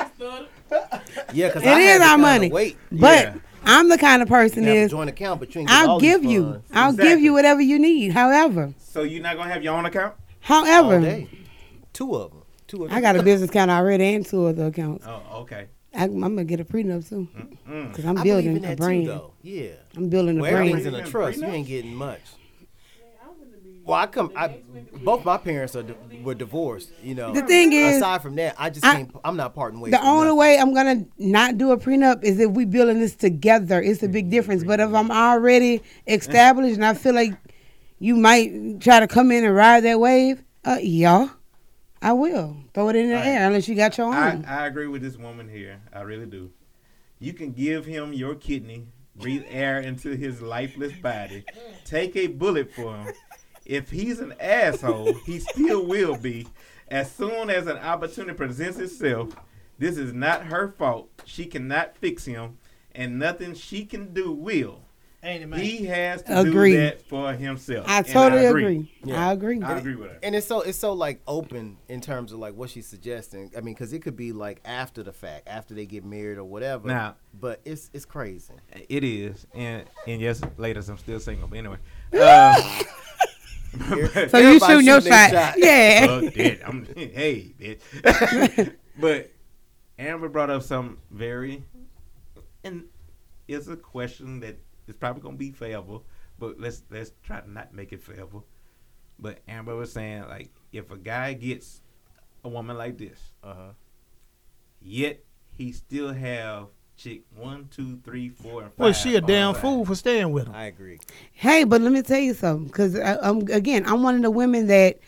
Yeah, because it I is our money. Wait, but yeah. I'm the kind of person you is joint account, but you ain't I'll all give you, funds. I'll exactly. give you whatever you need. However, so you're not gonna have your own account. However, two of them. I got a business account already and two other accounts. Oh, okay. I, I'm gonna get a prenup too, because I'm, I'm building a brand. Yeah, I'm building a brand. Everything's in a trust. You ain't getting much. Well, I come. I both my parents are were divorced. You know. The thing is, aside from that, I just I, can't. I'm not parting ways. The only nothing. way I'm gonna not do a prenup is if we building this together. It's a big difference. But if I'm already established and I feel like you might try to come in and ride that wave, uh, y'all. I will. Throw it in the right. air unless you got your own. I, I agree with this woman here. I really do. You can give him your kidney, breathe air into his lifeless body, take a bullet for him. If he's an asshole, he still will be. As soon as an opportunity presents itself, this is not her fault. She cannot fix him, and nothing she can do will. He has to agree. do that for himself. I totally I agree. Agree. Yeah. I agree. I agree with her. And it's so it's so like open in terms of like what she's suggesting. I mean, because it could be like after the fact, after they get married or whatever. Now, but it's it's crazy. It is, and and yes, ladies, I'm still single. But anyway, uh, but so you shoot your shot. shot, yeah. Fuck that. I'm, hey, bitch. But Amber brought up some very, and it's a question that. It's probably gonna be forever, but let's let's try to not make it forever. But Amber was saying, like, if a guy gets a woman like this, uh-huh, yet he still have chick one, two, three, four, and five. Well, she a damn five. fool for staying with him. I agree. Hey, but let me tell you something, because I'm again, I'm one of the women that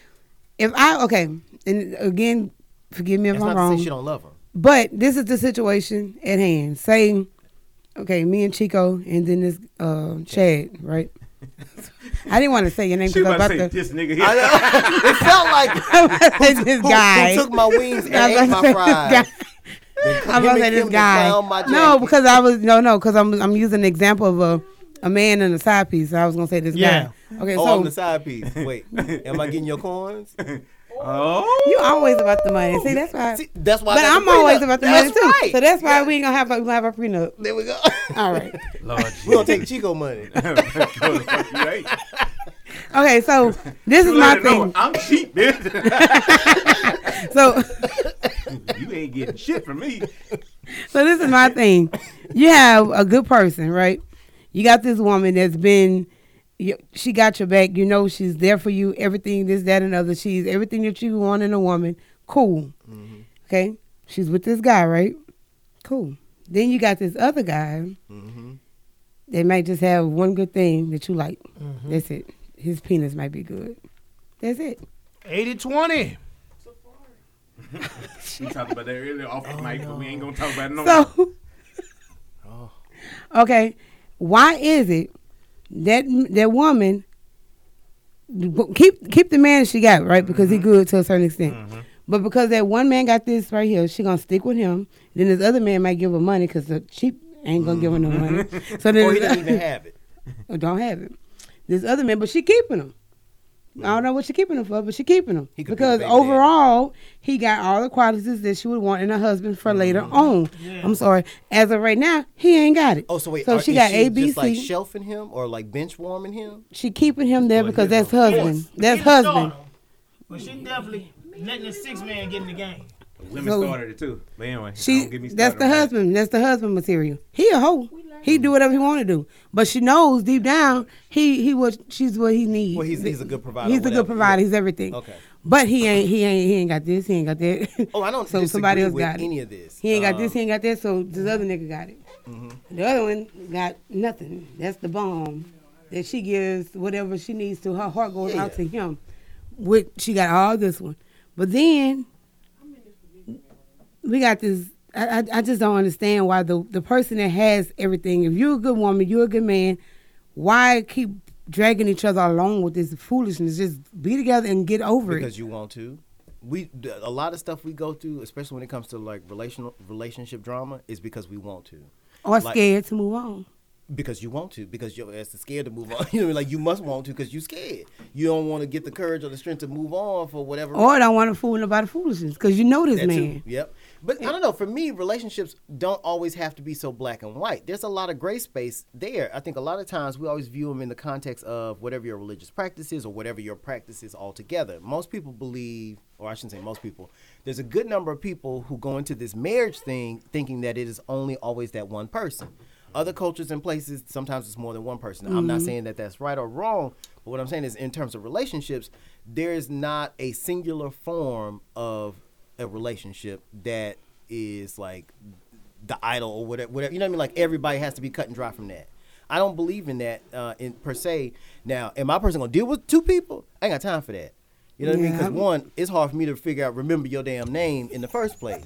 if I okay, and again, Forgive me if That's I'm not wrong. To say she don't love her. But this is the situation at hand. Say, okay, me and Chico, and then this uh, Chad, right? I didn't want to say your name because I was about to say this nigga here. It felt like who, this guy who, who took my wings and ate my fries. I'm about to say this guy. No, because I was no, no, because I'm I'm using an example of a. A man in a side piece. So I was gonna say this yeah. guy. Okay, oh, so on the side piece. Wait, am I getting your coins? Oh, you always about the money. See, that's why. See, that's why. But I'm always about the that's money right. too. So that's why yeah. we ain't gonna have like we have our prenup. There we go. All right. Lord, we gonna take Chico money. Okay, so this you is my thing. Know, I'm cheap, bitch. So you ain't getting shit from me. So this is my thing. You have a good person, right? You got this woman that's been, she got your back. You know she's there for you. Everything, this, that, and other. She's everything that you want in a woman. Cool. Mm-hmm. Okay? She's with this guy, right? Cool. Then you got this other guy. Mm-hmm. They might just have one good thing that you like. Mm-hmm. That's it. His penis might be good. That's it. eighty twenty. So far. We talked about that earlier off the mic, but we ain't going to talk about it no more. So, okay. Why is it that that woman keep keep the man she got, right? Because mm-hmm. he good to a certain extent. Mm-hmm. But because that one man got this right here, she going to stick with him. Then this other man might give her money because the cheap ain't going to give her no money. So then or he didn't even have it. Or don't have it. This other man, but she keeping him. Mm-hmm. I don't know what she keeping him for, but she keeping him. He because be overall, dad. He got all the qualities that she would want in a husband for mm-hmm. later on. Yeah. I'm sorry. As of right now, he ain't got it. Oh, so wait. So are, she got A B C. Just like shelving him or like bench warming him? She keeping him there because that's husband. Yes. That's husband. But she definitely letting the six man get in the game. Women so, started it too. But anyway, she, don't get me started. That's the right. husband. That's the husband material. He a hoe. He do whatever he want to do. But she knows deep down he he was she's what he needs. Well, he's he's a good provider. He's whatever. a good provider. He's everything. Okay. But he ain't he ain't he ain't got this. He ain't got that. Oh, I don't. So somebody else with got any it. of this. He ain't um, got this. He ain't got that. So this other nigga got it. Mm-hmm. The other one got nothing. That's the bomb that she gives whatever she needs to. Her heart goes yeah. out to him. With she got all this one, but then. We got this. I, I just don't understand why the the person that has everything. If you're a good woman, you're a good man. Why keep dragging each other along with this foolishness? Just be together and get over it. Because you want to. We a lot of stuff we go through, especially when it comes to like relational relationship drama, is because we want to. Or like, scared to move on. Because you want to. Because your ass is scared to move on. You know, like you must want to because you're scared. You don't want to get the courage or the strength to move on for whatever. Or don't want to fool nobody foolishness because you know this that man. Too. Yep. But I don't know, for me, relationships don't always have to be so black and white. There's a lot of gray space there. I think a lot of times we always view them in the context of whatever your religious practice is or whatever your practice is altogether. Most people believe, or I shouldn't say most people, there's a good number of people who go into this marriage thing thinking that it is only always that one person. Other cultures and places, sometimes it's more than one person. Mm-hmm. I'm not saying that that's right or wrong, but what I'm saying is in terms of relationships, there is not a singular form of a relationship that is like the idol or whatever, whatever, you know what I mean? Like everybody has to be cut and dry from that. I don't believe in that uh, in per se. Now, am I person gonna deal with two people? I ain't got time for that. You know what yeah. I mean? Because one, it's hard for me to figure out, remember your damn name in the first place.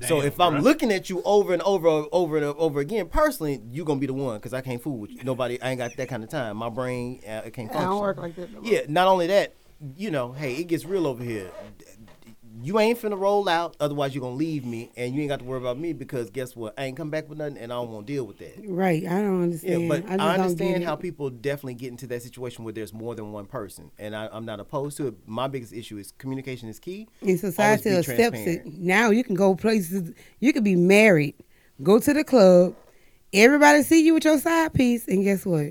So damn, if I'm bro. looking at you over and over, over and over again, personally, you're going to be the one because I can't fool with you. Nobody, I ain't got that kind of time. My brain, uh, it can't function. I don't work like that no more. Yeah, not only that, you know, hey, it gets real over here. You ain't finna roll out, otherwise you're gonna leave me, and you ain't got to worry about me because guess what? I ain't come back with nothing, and I don't want to deal with that. Right, I don't understand. Yeah, but I, I understand how people definitely get into that situation where there's more than one person, and I, I'm not opposed to it. My biggest issue is communication is key. And society accepts it. Now you can go places, you can be married, go to the club, everybody see you with your side piece, and guess what?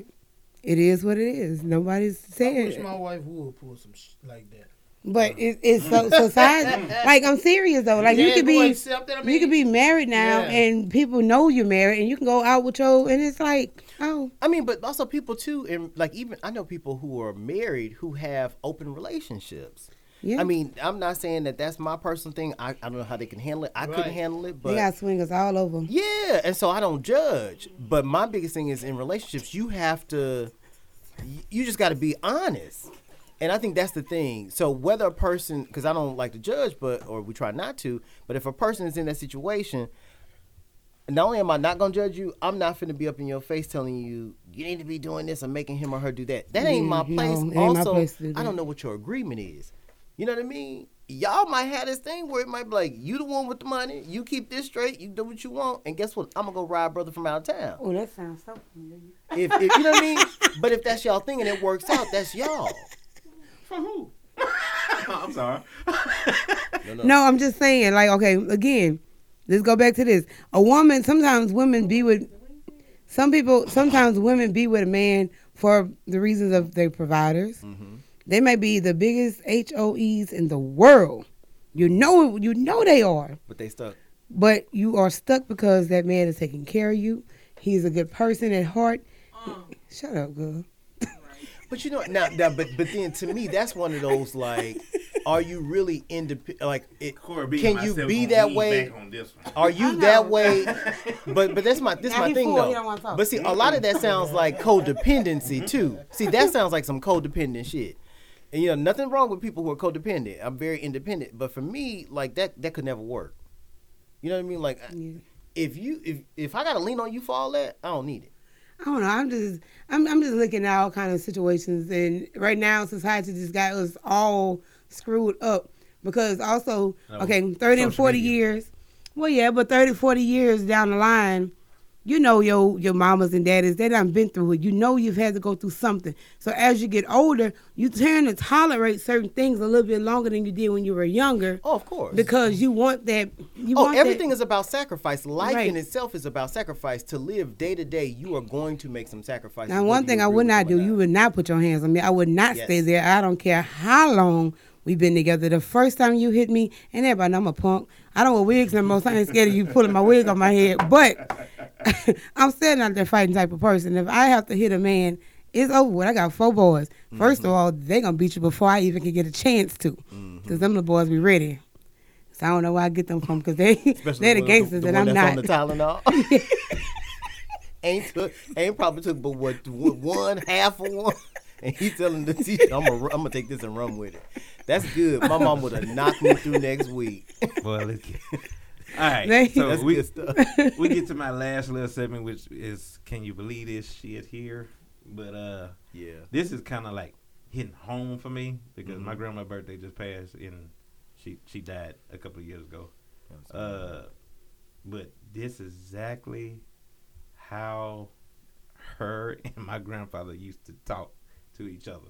It is what it is. Nobody's saying it. I wish my wife would pull some shit like that. But it, it's so society. Like I'm serious though. Like yeah, you could be, I mean, you could be married now, yeah. and people know you're married, and you can go out with your, and it's like, oh. I mean, but also people too, and like even I know people who are married who have open relationships. Yeah. I mean, I'm not saying that that's my personal thing. I, I don't know how they can handle it. I right. couldn't handle it. But you got swingers all over. Yeah, and so I don't judge. But my biggest thing is in relationships, you have to, you just got to be honest. And I think that's the thing. So whether a person, because I don't like to judge, but or we try not to, but if a person is in that situation, not only am I not going to judge you, I'm not finna be up in your face telling you, you need to be doing this or making him or her do that. That ain't my place. No, also, ain't my place to do that. I don't know what your agreement is. You know what I mean? Y'all might have this thing where it might be like, you the one with the money, you keep this straight, you do what you want, and guess what? I'm going to go ride brother from out of town. Oh, that sounds so familiar. If, if, you know what I mean? But if that's y'all thing and it works out, that's y'all. From who? Oh, I'm sorry. no, no. no, I'm just saying, like, okay, again, let's go back to this. A woman, sometimes women be with, some people, sometimes women be with a man for the reasons of their providers. Mm-hmm. They may be the biggest H O Es in the world. You know, you know they are. But they stuck. But you are stuck because that man is taking care of you. He's a good person at heart. Um, Shut up, girl. Right. But you know, now, now, but but then to me, that's one of those like, are you really independent? Like, it, can you be that way? Are you that way? But but that's my this now my thing fool, though. But see, a lot of that sounds like codependency too. See, that sounds like some codependent shit. And, you know, nothing wrong with people who are codependent. I'm very independent. But for me, like, that that could never work. You know what I mean? Like, yeah. if you if if I got to lean on you for all that, I don't need it. I don't know. I'm just I'm I'm just looking at all kinds of situations. And right now, society just got us all screwed up. Because also, no, okay, thirty and forty media. years. Well, yeah, but thirty, forty years down the line, you know your your mamas and daddies, they done been through it. You know you've had to go through something. So as you get older, you tend to tolerate certain things a little bit longer than you did when you were younger. Oh, of course. Because you want that. You oh, want everything that. Is about sacrifice. Life right. in itself is about sacrifice. To live day to day, you are going to make some sacrifices. Now, one thing I would not do, you would not put your hands on me. I would not yes. stay there. I don't care how long we've been together. The first time you hit me, and everybody know I'm a punk. I don't wear wigs no more, so I ain't scared of you pulling my wig on my head. But I'm still not that fighting type of person. If I have to hit a man, it's over with. I got four boys. First mm-hmm. of all, they going to beat you before I even can get a chance to. Because mm-hmm. them the boys be ready. So I don't know where I get them from because they, they're the gangsters the, the and I'm not. The one that's on the Tylenol. ain't, took, ain't probably took but what, one, half of one. And he telling the teacher, I'm going I'm to take this and run with it. That's good. My mom would have knocked me through next week. Boy, let's get all right. So that's we, good stuff. We get to my last little segment, which is, can you believe this shit here? But uh, yeah, this is kind of like hitting home for me because mm-hmm. my grandma's birthday just passed and she she died a couple of years ago. Uh, but this is exactly how her and my grandfather used to talk to each other.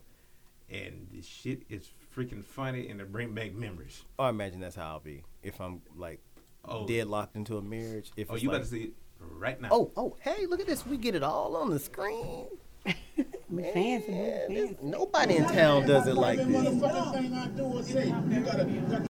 And the shit is freaking funny and it bring back memories. Oh, I imagine that's how I'll be if I'm like oh. deadlocked into a marriage. If oh, you like, about to see it right now. Oh, oh, hey, look at this. We get it all on the screen. Man, fancy, fancy. Nobody in town does it like this.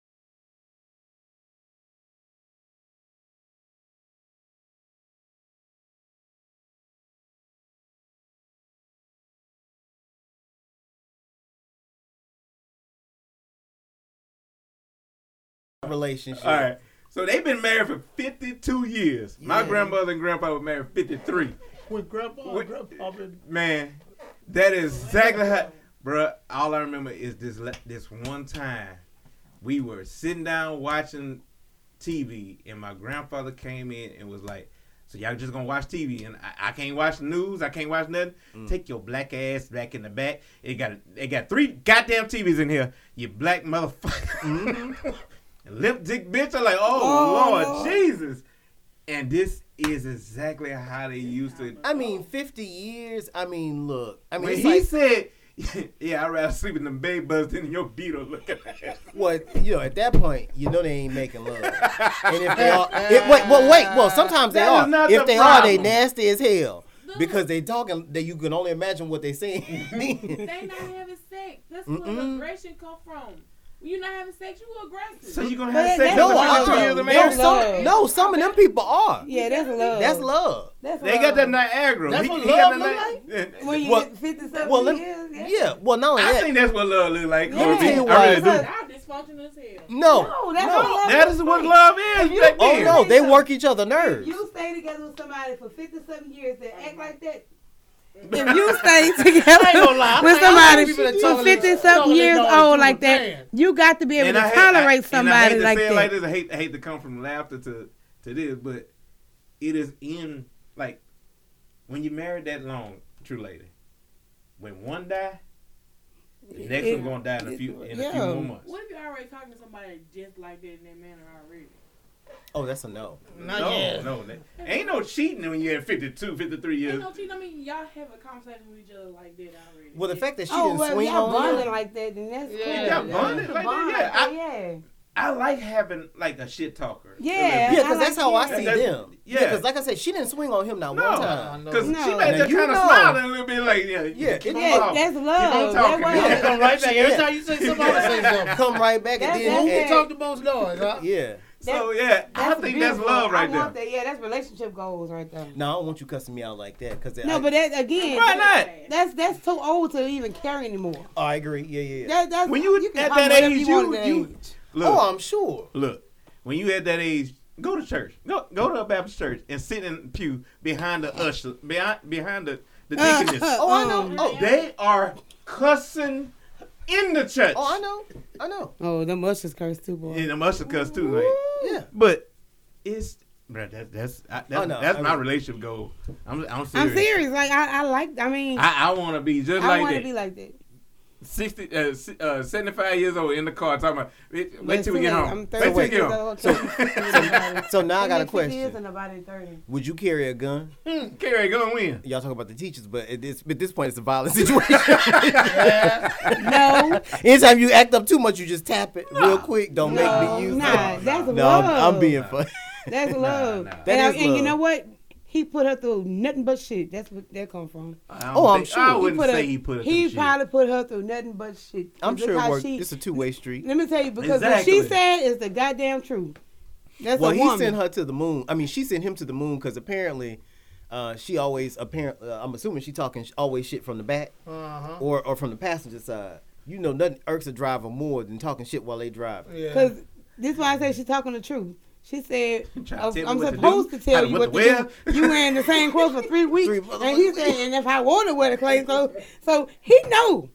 Relationship. All right. So they've been married for fifty-two years. Yeah. My grandmother and grandpa were married fifty-three. With grandpa, With, grandpa. Been... Man, that is exactly how, bruh, all I remember is this this one time we were sitting down watching T V and my grandfather came in and was like, so y'all just gonna watch T V and I, I can't watch the news, I can't watch nothing. Mm. Take your black ass back in the back. It got it got three goddamn T Vs in here. You black motherfucker. Mm. Lip dick bitch, I'm like, oh, oh Lord Jesus. And this is exactly how they used to. I mean, fifty years, I mean, look. I mean, when he like, said, yeah, I'd rather sleep in the bay buzz than your Beetle looking at well, you know, at that point, you know they ain't making love. And if they are, if, wait, well, wait, well, sometimes they that are. If the they problem. Are, they nasty as hell. Because they talking that you can only imagine what they saying. They not having sex. That's where Mm-mm. aggression come from. You're not having sex, you aggressive. So you're going to have sex? No, no, some, no, some of them people are. Yeah, that's love. That's love. That's they love. Got that Niagara. That's he, what he love got that like? When you well, get fifty-seven well, years? Yeah. yeah, well, no. I that. think that's what love looks like. Yeah. I mean, well, I really do. I'm dysfunctional as hell. No. No, that's no. What that is what love is. You, right oh, no, they work each other nerves. You stay together with somebody for fifty-seven years that act like that. If you stay together lie, with somebody who's fifty-something years old like that, man. You got to be able and to hate, tolerate I, somebody like that. Like this, I hate, I hate to come from laughter to, to this, but it is in, like, when you married that long, true lady, when one die, the next it, one gonna die in a few, in yeah. a few more months. What if you're already talking to somebody just like that in that manner already? Oh, that's a no. Not no, yet. no. That, ain't no cheating when you're at fifty-two, fifty-three years. Ain't no cheating. I mean, y'all have a conversation with each other like that already. Well, the fact that she oh, didn't well, swing y'all on bonded like that, then that's yeah. cool. Y'all bonded like bonded that, yeah. I, yeah. I like having, like, a shit talker. Yeah. Yeah, because like that's how you. I see that's, them. Yeah. Because, yeah, like I said, she didn't swing on him not no. one time. Because no. she no. made that kind of smile and a little bit like, yeah, yeah. Keep yeah, on that's love. Keep on talking. Yeah. Come right back. Every time you say something, say something. Come right back and then talk the most noise, huh? Yeah. That's, so, yeah, I think that's love right I there. Want that. Yeah, that's relationship goals right there. No, I don't want you cussing me out like that. Cause no, I, but that, again, why not? That's, that's too old to even carry anymore. Oh, I agree. Yeah, yeah. That, that's, when you, you at that age, you, that you, age. Look, oh, I'm sure. Look, when you at that age, go to church. Go go to a Baptist church and sit in the pew behind the usher, behind, behind the, the deaconess. Uh, uh, oh, I know. Um, oh, they are cussing in the church. Oh, I know. I know. Oh, them ushers curse too, boy. Yeah, them ushers curse too, man. Yeah. But it's, bro, that, that's I, that, oh, no, that's I mean, my relationship goal. I'm, I'm serious. I'm serious. Like, I, I like, I mean. I, I want to be just I like that. I want to be like that. sixty, uh, uh, seventy-five years old in the car talking about, wait yeah, till we get late. home. Wait till we get home. So, so, so now I got a question. Would you carry a gun? Hmm, carry a gun when? Y'all talk about the teachers, but at this, at this point it's a violent situation. Yeah. No. Anytime you act up too much, you just tap it no. real quick. Don't no, make me use nah, it. That's no, love. I'm, I'm being funny. That's love. Nah, nah. That and, is and love. You know what? He put her through nothing but shit. That's what that come from. Oh, I'm think, sure. I wouldn't he say her, he put her through shit. He probably put her through nothing but shit. I'm sure it worked. She, it's a two-way street. Let me tell you, because exactly. what she said is the goddamn truth. That's well, a woman. Well, he sent her to the moon. I mean, she sent him to the moon because apparently uh, she always, apparent, uh, I'm assuming she talking always shit from the back uh-huh. or, or from the passenger side. You know, nothing irks a driver more than talking shit while they drive. Because yeah. this is why I say she's talking the truth. She said, I'm supposed to, to tell you what to do. You wearing the same clothes for three weeks. three and he said, and if I want to wear the clothes, so, so he know.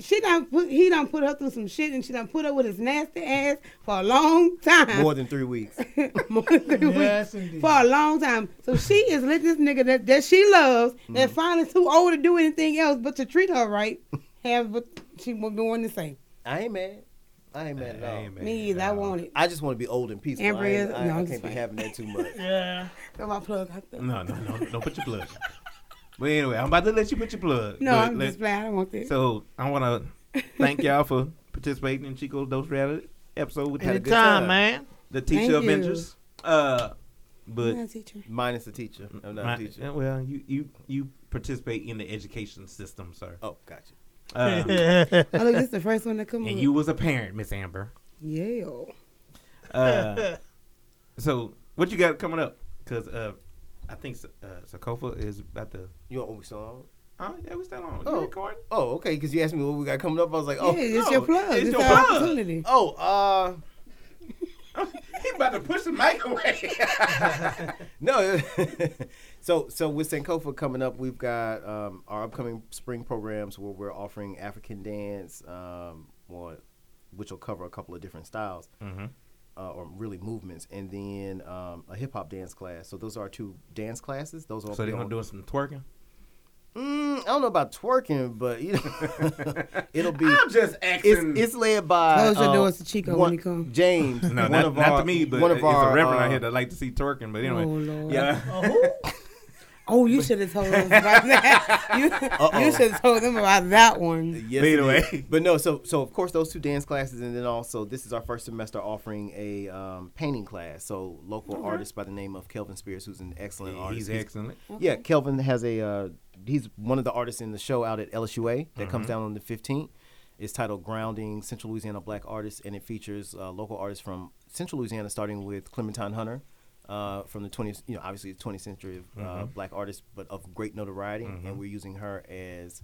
She done put, he done put her through some shit, and she done put her with his nasty ass for a long time. More than three weeks. More than three yes, weeks. Indeed. For a long time. So she is letting this nigga that, that she loves, mm. that finally too old to do anything else but to treat her right, have what she was doing the same. I ain't mad. I ain't mad at all. Mad Me either. I want it. I just want to be old and peaceful. Amber I, is, I, no, I can't be having that too much. Yeah. That's my plug. No, no, no. Don't put your plug. But anyway, I'm about to let you put your plug. No, but I'm let, just glad I don't want that. So I want to thank y'all for participating in Chico's Dose Reality episode. We had a good time, time, man. The teacher thank Avengers. You. Uh, but I'm a teacher. Minus the teacher. I'm not My, a teacher. Well, you, you you participate in the education system, sir. Oh, gotcha. Um, I look, this the first one that come. And on. You was a parent, Miss Amber. Yeah. Uh, so what you got coming up? Because uh, I think uh, Sankofa is about to. You always saw. Oh yeah, we still on. Oh, you recording? Oh, okay. Because you asked me what we got coming up. I was like, oh, yeah, it's no, your plug. It's, it's your plug. Oh, uh, he about to push the mic away. No. So so with Sankofa coming up, we've got um, our upcoming spring programs where we're offering African dance, um, or, which will cover a couple of different styles, mm-hmm. uh, or really movements, and then um, a hip-hop dance class. So those are our two dance classes. Those are So they're going to do some twerking? Mm, I don't know about twerking, but you know, it'll be. I'm just acting. It's, it's led by. Close your um, doors to Chico one, when you come. James. No, one not, of not our, to me, but one of it's our, a reverend uh, out here that like to see twerking. But anyway, oh Lord. Yeah. Uh-huh. Oh, you should have told us about that. You, you should have told them about that one. Yes, anyway. But no, so so of course those two dance classes, and then also this is our first semester offering a um, painting class. So local okay. artist by the name of Kelvin Spears, who's an excellent yeah, artist. He's, he's excellent. Okay. Yeah, Kelvin has a, uh, he's one of the artists in the show out at L S U A that mm-hmm. comes down on the fifteenth. It's titled Grounding Central Louisiana Black Artists, and it features uh, local artists from Central Louisiana, starting with Clementine Hunter. Uh, from the twentieth, you know, obviously the twentieth century uh, mm-hmm. black artist, but of great notoriety, mm-hmm. and we're using her as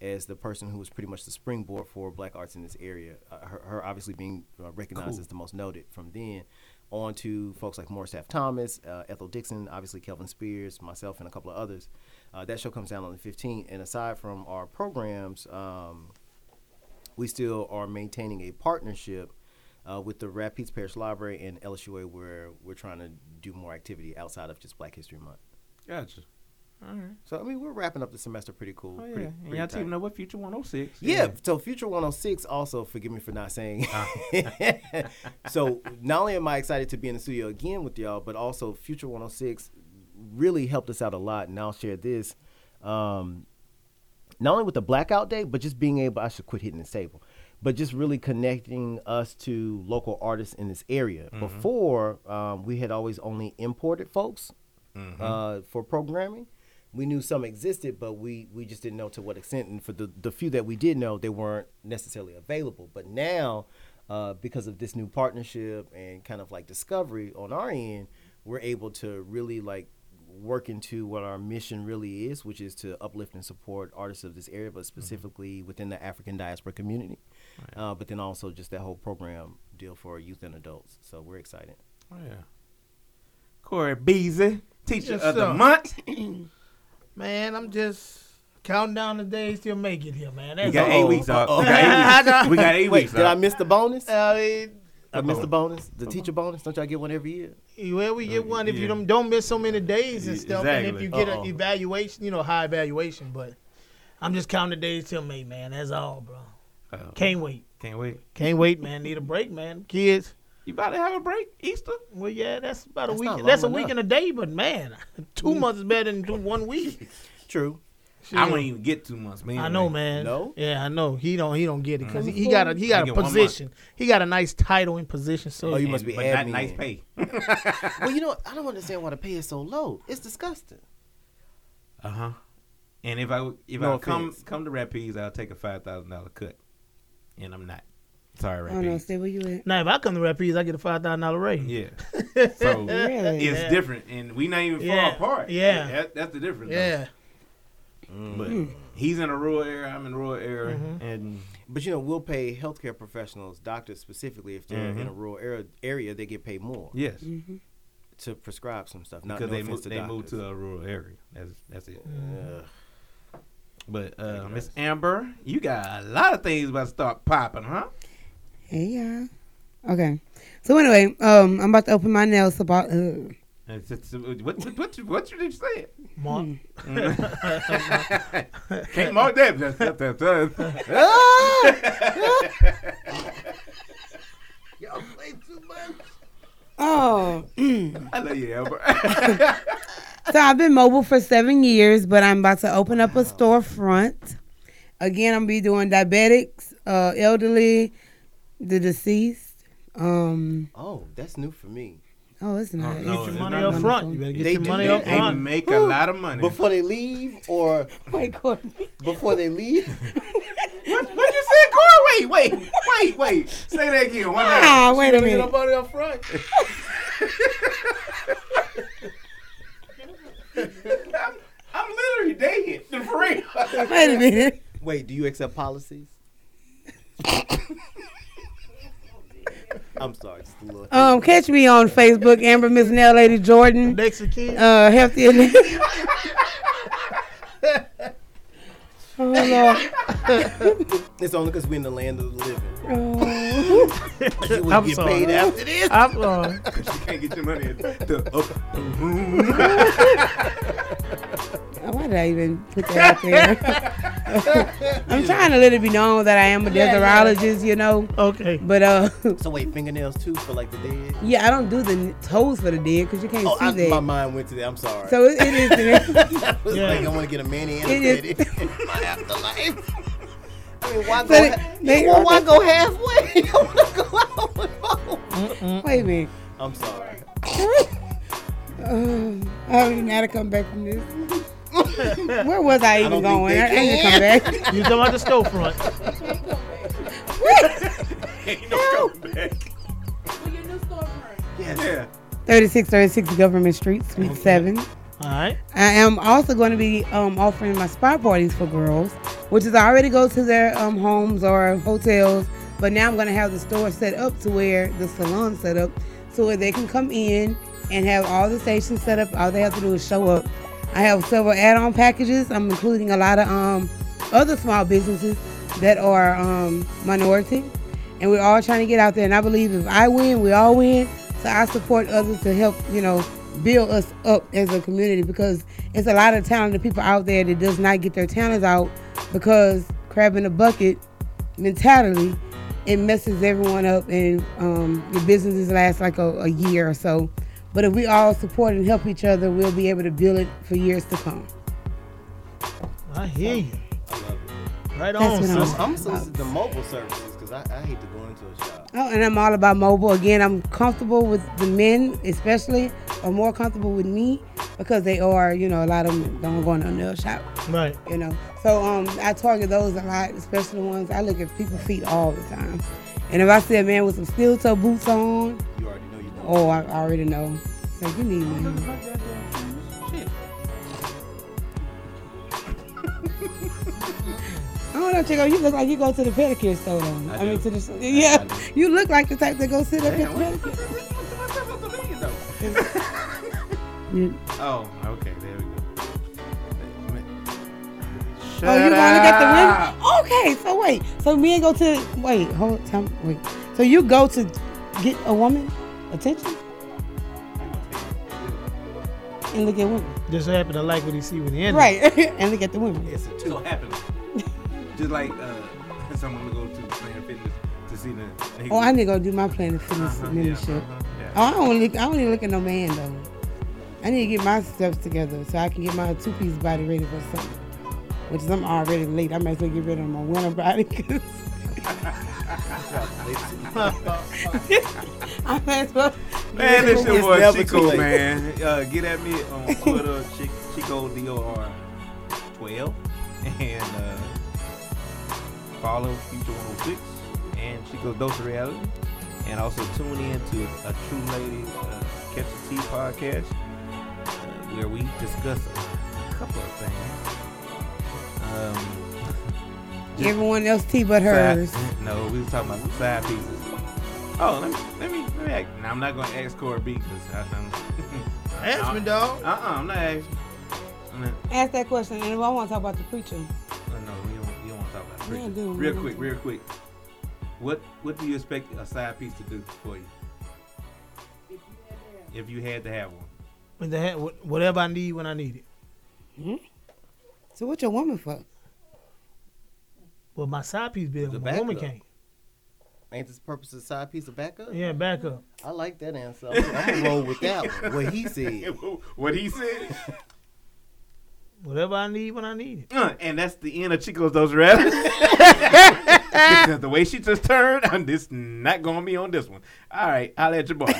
as the person who was pretty much the springboard for black arts in this area. Uh, her, her obviously being uh, recognized cool. as the most noted. From then on to folks like Morris F. Thomas, uh, Ethel Dixon, obviously Kelvin Spears, myself, and a couple of others. Uh, that show comes out on the fifteenth. And aside from our programs, um, we still are maintaining a partnership uh, with the Rapides Parish Library and L S U A, where we're trying to do more activity outside of just Black History Month. Gotcha. All right. So, I mean, we're wrapping up the semester pretty cool. Oh, yeah. Pretty, pretty and y'all teaming up with Future one oh six. Yeah. yeah. So, Future one oh six, also, forgive me for not saying. So, not only am I excited to be in the studio again with y'all, but also Future one oh six really helped us out a lot. And I'll share this. Um, not only with the Blackout Day, but just being able, I should quit hitting this table, but just really connecting us to local artists in this area. Mm-hmm. Before, um, we had always only imported folks mm-hmm. uh, for programming. We knew some existed, but we, we just didn't know to what extent. And for the, the few that we did know, they weren't necessarily available. But now, uh, because of this new partnership and kind of like discovery on our end, we're able to really like work into what our mission really is, which is to uplift and support artists of this area, but specifically mm-hmm. within the African diaspora community. Right. Uh, but then also just that whole program deal for youth and adults. So we're excited. Oh, yeah. Corey Beasley, Teacher yes, of sir. the Month. Man, I'm just counting down the days till make it here, man. That's we got eight old. weeks off. We got eight weeks. We got eight Wait, weeks did off. I miss the bonus? I, mean, I missed the bonus. The teacher bonus. Don't y'all get one every year? Well, we get one if yeah. you don't, don't miss so many days and stuff. Exactly. And if you get Uh-oh. an evaluation, you know, high evaluation. But I'm just counting the days till May, man. That's all, bro. Uh-oh. Can't wait. Can't wait. Can't wait, man. Need a break, man. Kids. You about to have a break? Easter? Well, yeah, that's about that's a week. That's a enough. week and a day, but, man, two months is better than two, one week. True. Sure. I wouldn't even get two months, man. I know, man. No? Yeah, I know. He don't He don't get it because mm-hmm. he, he got a, he got a position. He got a nice title and position. So oh, you and, must be but not nice pay. Well, you know, I don't understand why the pay is so low. It's disgusting. Uh-huh. And if I if no I come, come to Rapides, I'll take a five thousand dollars cut, and I'm not. Sorry, Rapides. Oh, no, stay where you at. Now, if I come to Rapides, I get a five thousand dollars raise. Yeah. So, really? it's yeah. different, and we not even yeah. far apart. Yeah. yeah that, that's the difference. Yeah. Mm. But mm. he's in a rural area, I'm in a rural area. Mm-hmm. and But, you know, we'll pay healthcare professionals, doctors specifically, if they're mm-hmm. in a rural area, area, they get paid more. Yes. Mm-hmm. To prescribe some stuff. Not because no they, mo- they move to a rural area. That's, that's it. Mm. Uh, but, uh, Miss Amber, you got a lot of things about to start popping, huh? Hey, y'all. Okay. So, anyway, um, I'm about to open my nails about... Uh, what, what, what, what you just said? Mark. Mm. Can't mark that. Y'all play too much. Oh. Mm. I love you, Albert. So, I've been mobile for seven years, but I'm about to open up wow. a storefront. Again, I'm going to be doing diabetics, uh, elderly... The deceased. Um, oh, that's new for me. Oh, it's not. Get your money up front. You better get your money up front. They make Ooh. a lot of money. Before they leave or... Wait, Corey. Before they leave? what, what you said, Corey? Wait, wait, wait, wait. Say that again. Why not? Ah, wait a minute. Get your money up front. I'm, I'm literally dating. For real. Wait a minute. Wait, do you accept policies? I'm sorry. Just a little um, catch me on Facebook, Amber Miss Nail Lady Jordan. Next kid. Uh, healthy. Oh Lord. It's only because we're in the land of the living. Oh. You would get sorry. paid after this. I'm sorry. You can't get your money. The up. Why did I even put that out there? I'm trying to let it be known that I am a deserologist, you know. Okay. But uh. So wait, fingernails too for like the dead? Yeah, I don't do the toes for the dead because you can't oh, see I, that. My mind went to that. I'm sorry. So it, it is. I was yeah. like, I want to get a man in my afterlife. I mean, why so go? Ha- they, you why go halfway? I want to go out with both. Wait a minute. I'm sorry. um, I already know how to come back from this. Where was I even I going? I ain't come back. You talking about the storefront? Ain't no come back. Well, your new storefront. Yes. Yeah. thirty-six thirty-six Government Street, Suite okay. seven. All right. I am also going to be um, offering my spa parties for girls, which is I already go to their um, homes or hotels, but now I'm going to have the store set up to where the salon set up, so where they can come in and have all the stations set up. All they have to do is show up. I have several add-on packages. I'm including a lot of um, other small businesses that are um, minority. And we're all trying to get out there. And I believe if I win, we all win. So I support others to help, you know, build us up as a community, because it's a lot of talented people out there that does not get their talents out because crab in a bucket mentality, it messes everyone up, and um, your businesses last like a, a year or so. But if we all support and help each other, we'll be able to build it for years to come. I hear you. I love it. Right on. So I'm, I'm so the mobile services, because I, I hate to go into a shop. Oh, and I'm all about mobile. Again, I'm comfortable with the men, especially, or more comfortable with me, because they are, you know, a lot of them don't go into a nail shop. Right. You know, so um, I target those a lot, especially the ones I look at people's feet all the time. And if I see a man with some steel toe boots on, you already know you don't. Oh, I, I already know. So you need me. I don't know, Chico. You look like you go to the pedicure store. Though. I, I mean, to the I, yeah. I you look like the type that go sit up at the pedicure. Oh, okay. There we go. Shut oh, you want to get the women? Okay, so wait. So men go to wait. Hold time. Wait. So you go to get a woman attention and look at women. Just so happen to like what he see when he ends. Right, and look at the women. It's so happens. Just like uh, someone to go to Planet Fitness to see the. Niggas. Oh, I need to go do my Planet Fitness uh-huh, membership. Yeah, uh-huh, yeah. Oh, I don't look. I don't even look at no man though. I need to get my steps together so I can get my two-piece body ready for something. Which is I'm already late. I might as well get rid of my winter body. Cause I might as well. Man, this your boy Chico, man. Uh, get at me on Twitter, Chico Dillard twelve, and uh, follow Future one oh six and Chico Dose of Reality, and also tune in to a True Lady uh, Catch the Tea podcast uh, where we discuss a couple of things. Um, Everyone else tea but hers. Side, no, we was talking about side pieces. Oh, let me let me, let me act. Now I'm not gonna ask Corey B because I'm. Ask me, dog. Uh uh-uh, uh, I'm not asking. I'm not. Ask that question, and I want to talk about the preacher. No, no, we don't. We don't want to talk about the preacher. Yeah, dude, real quick, real quick. What what do you expect a side piece to do for you? If you had to have, if you had to have one. To have, whatever I need when I need it. Hmm. So what your woman for? Well, my side piece be my woman came. Ain't this purpose of side piece a backup? Yeah, backup. I like that answer. I'm gonna roll with that one. What he said. What he said. Whatever I need when I need it. Uh, and that's the end of Chico's Those Rabbits. Because the way she just turned, I'm just not gonna be on this one. All right, I'll let you boy.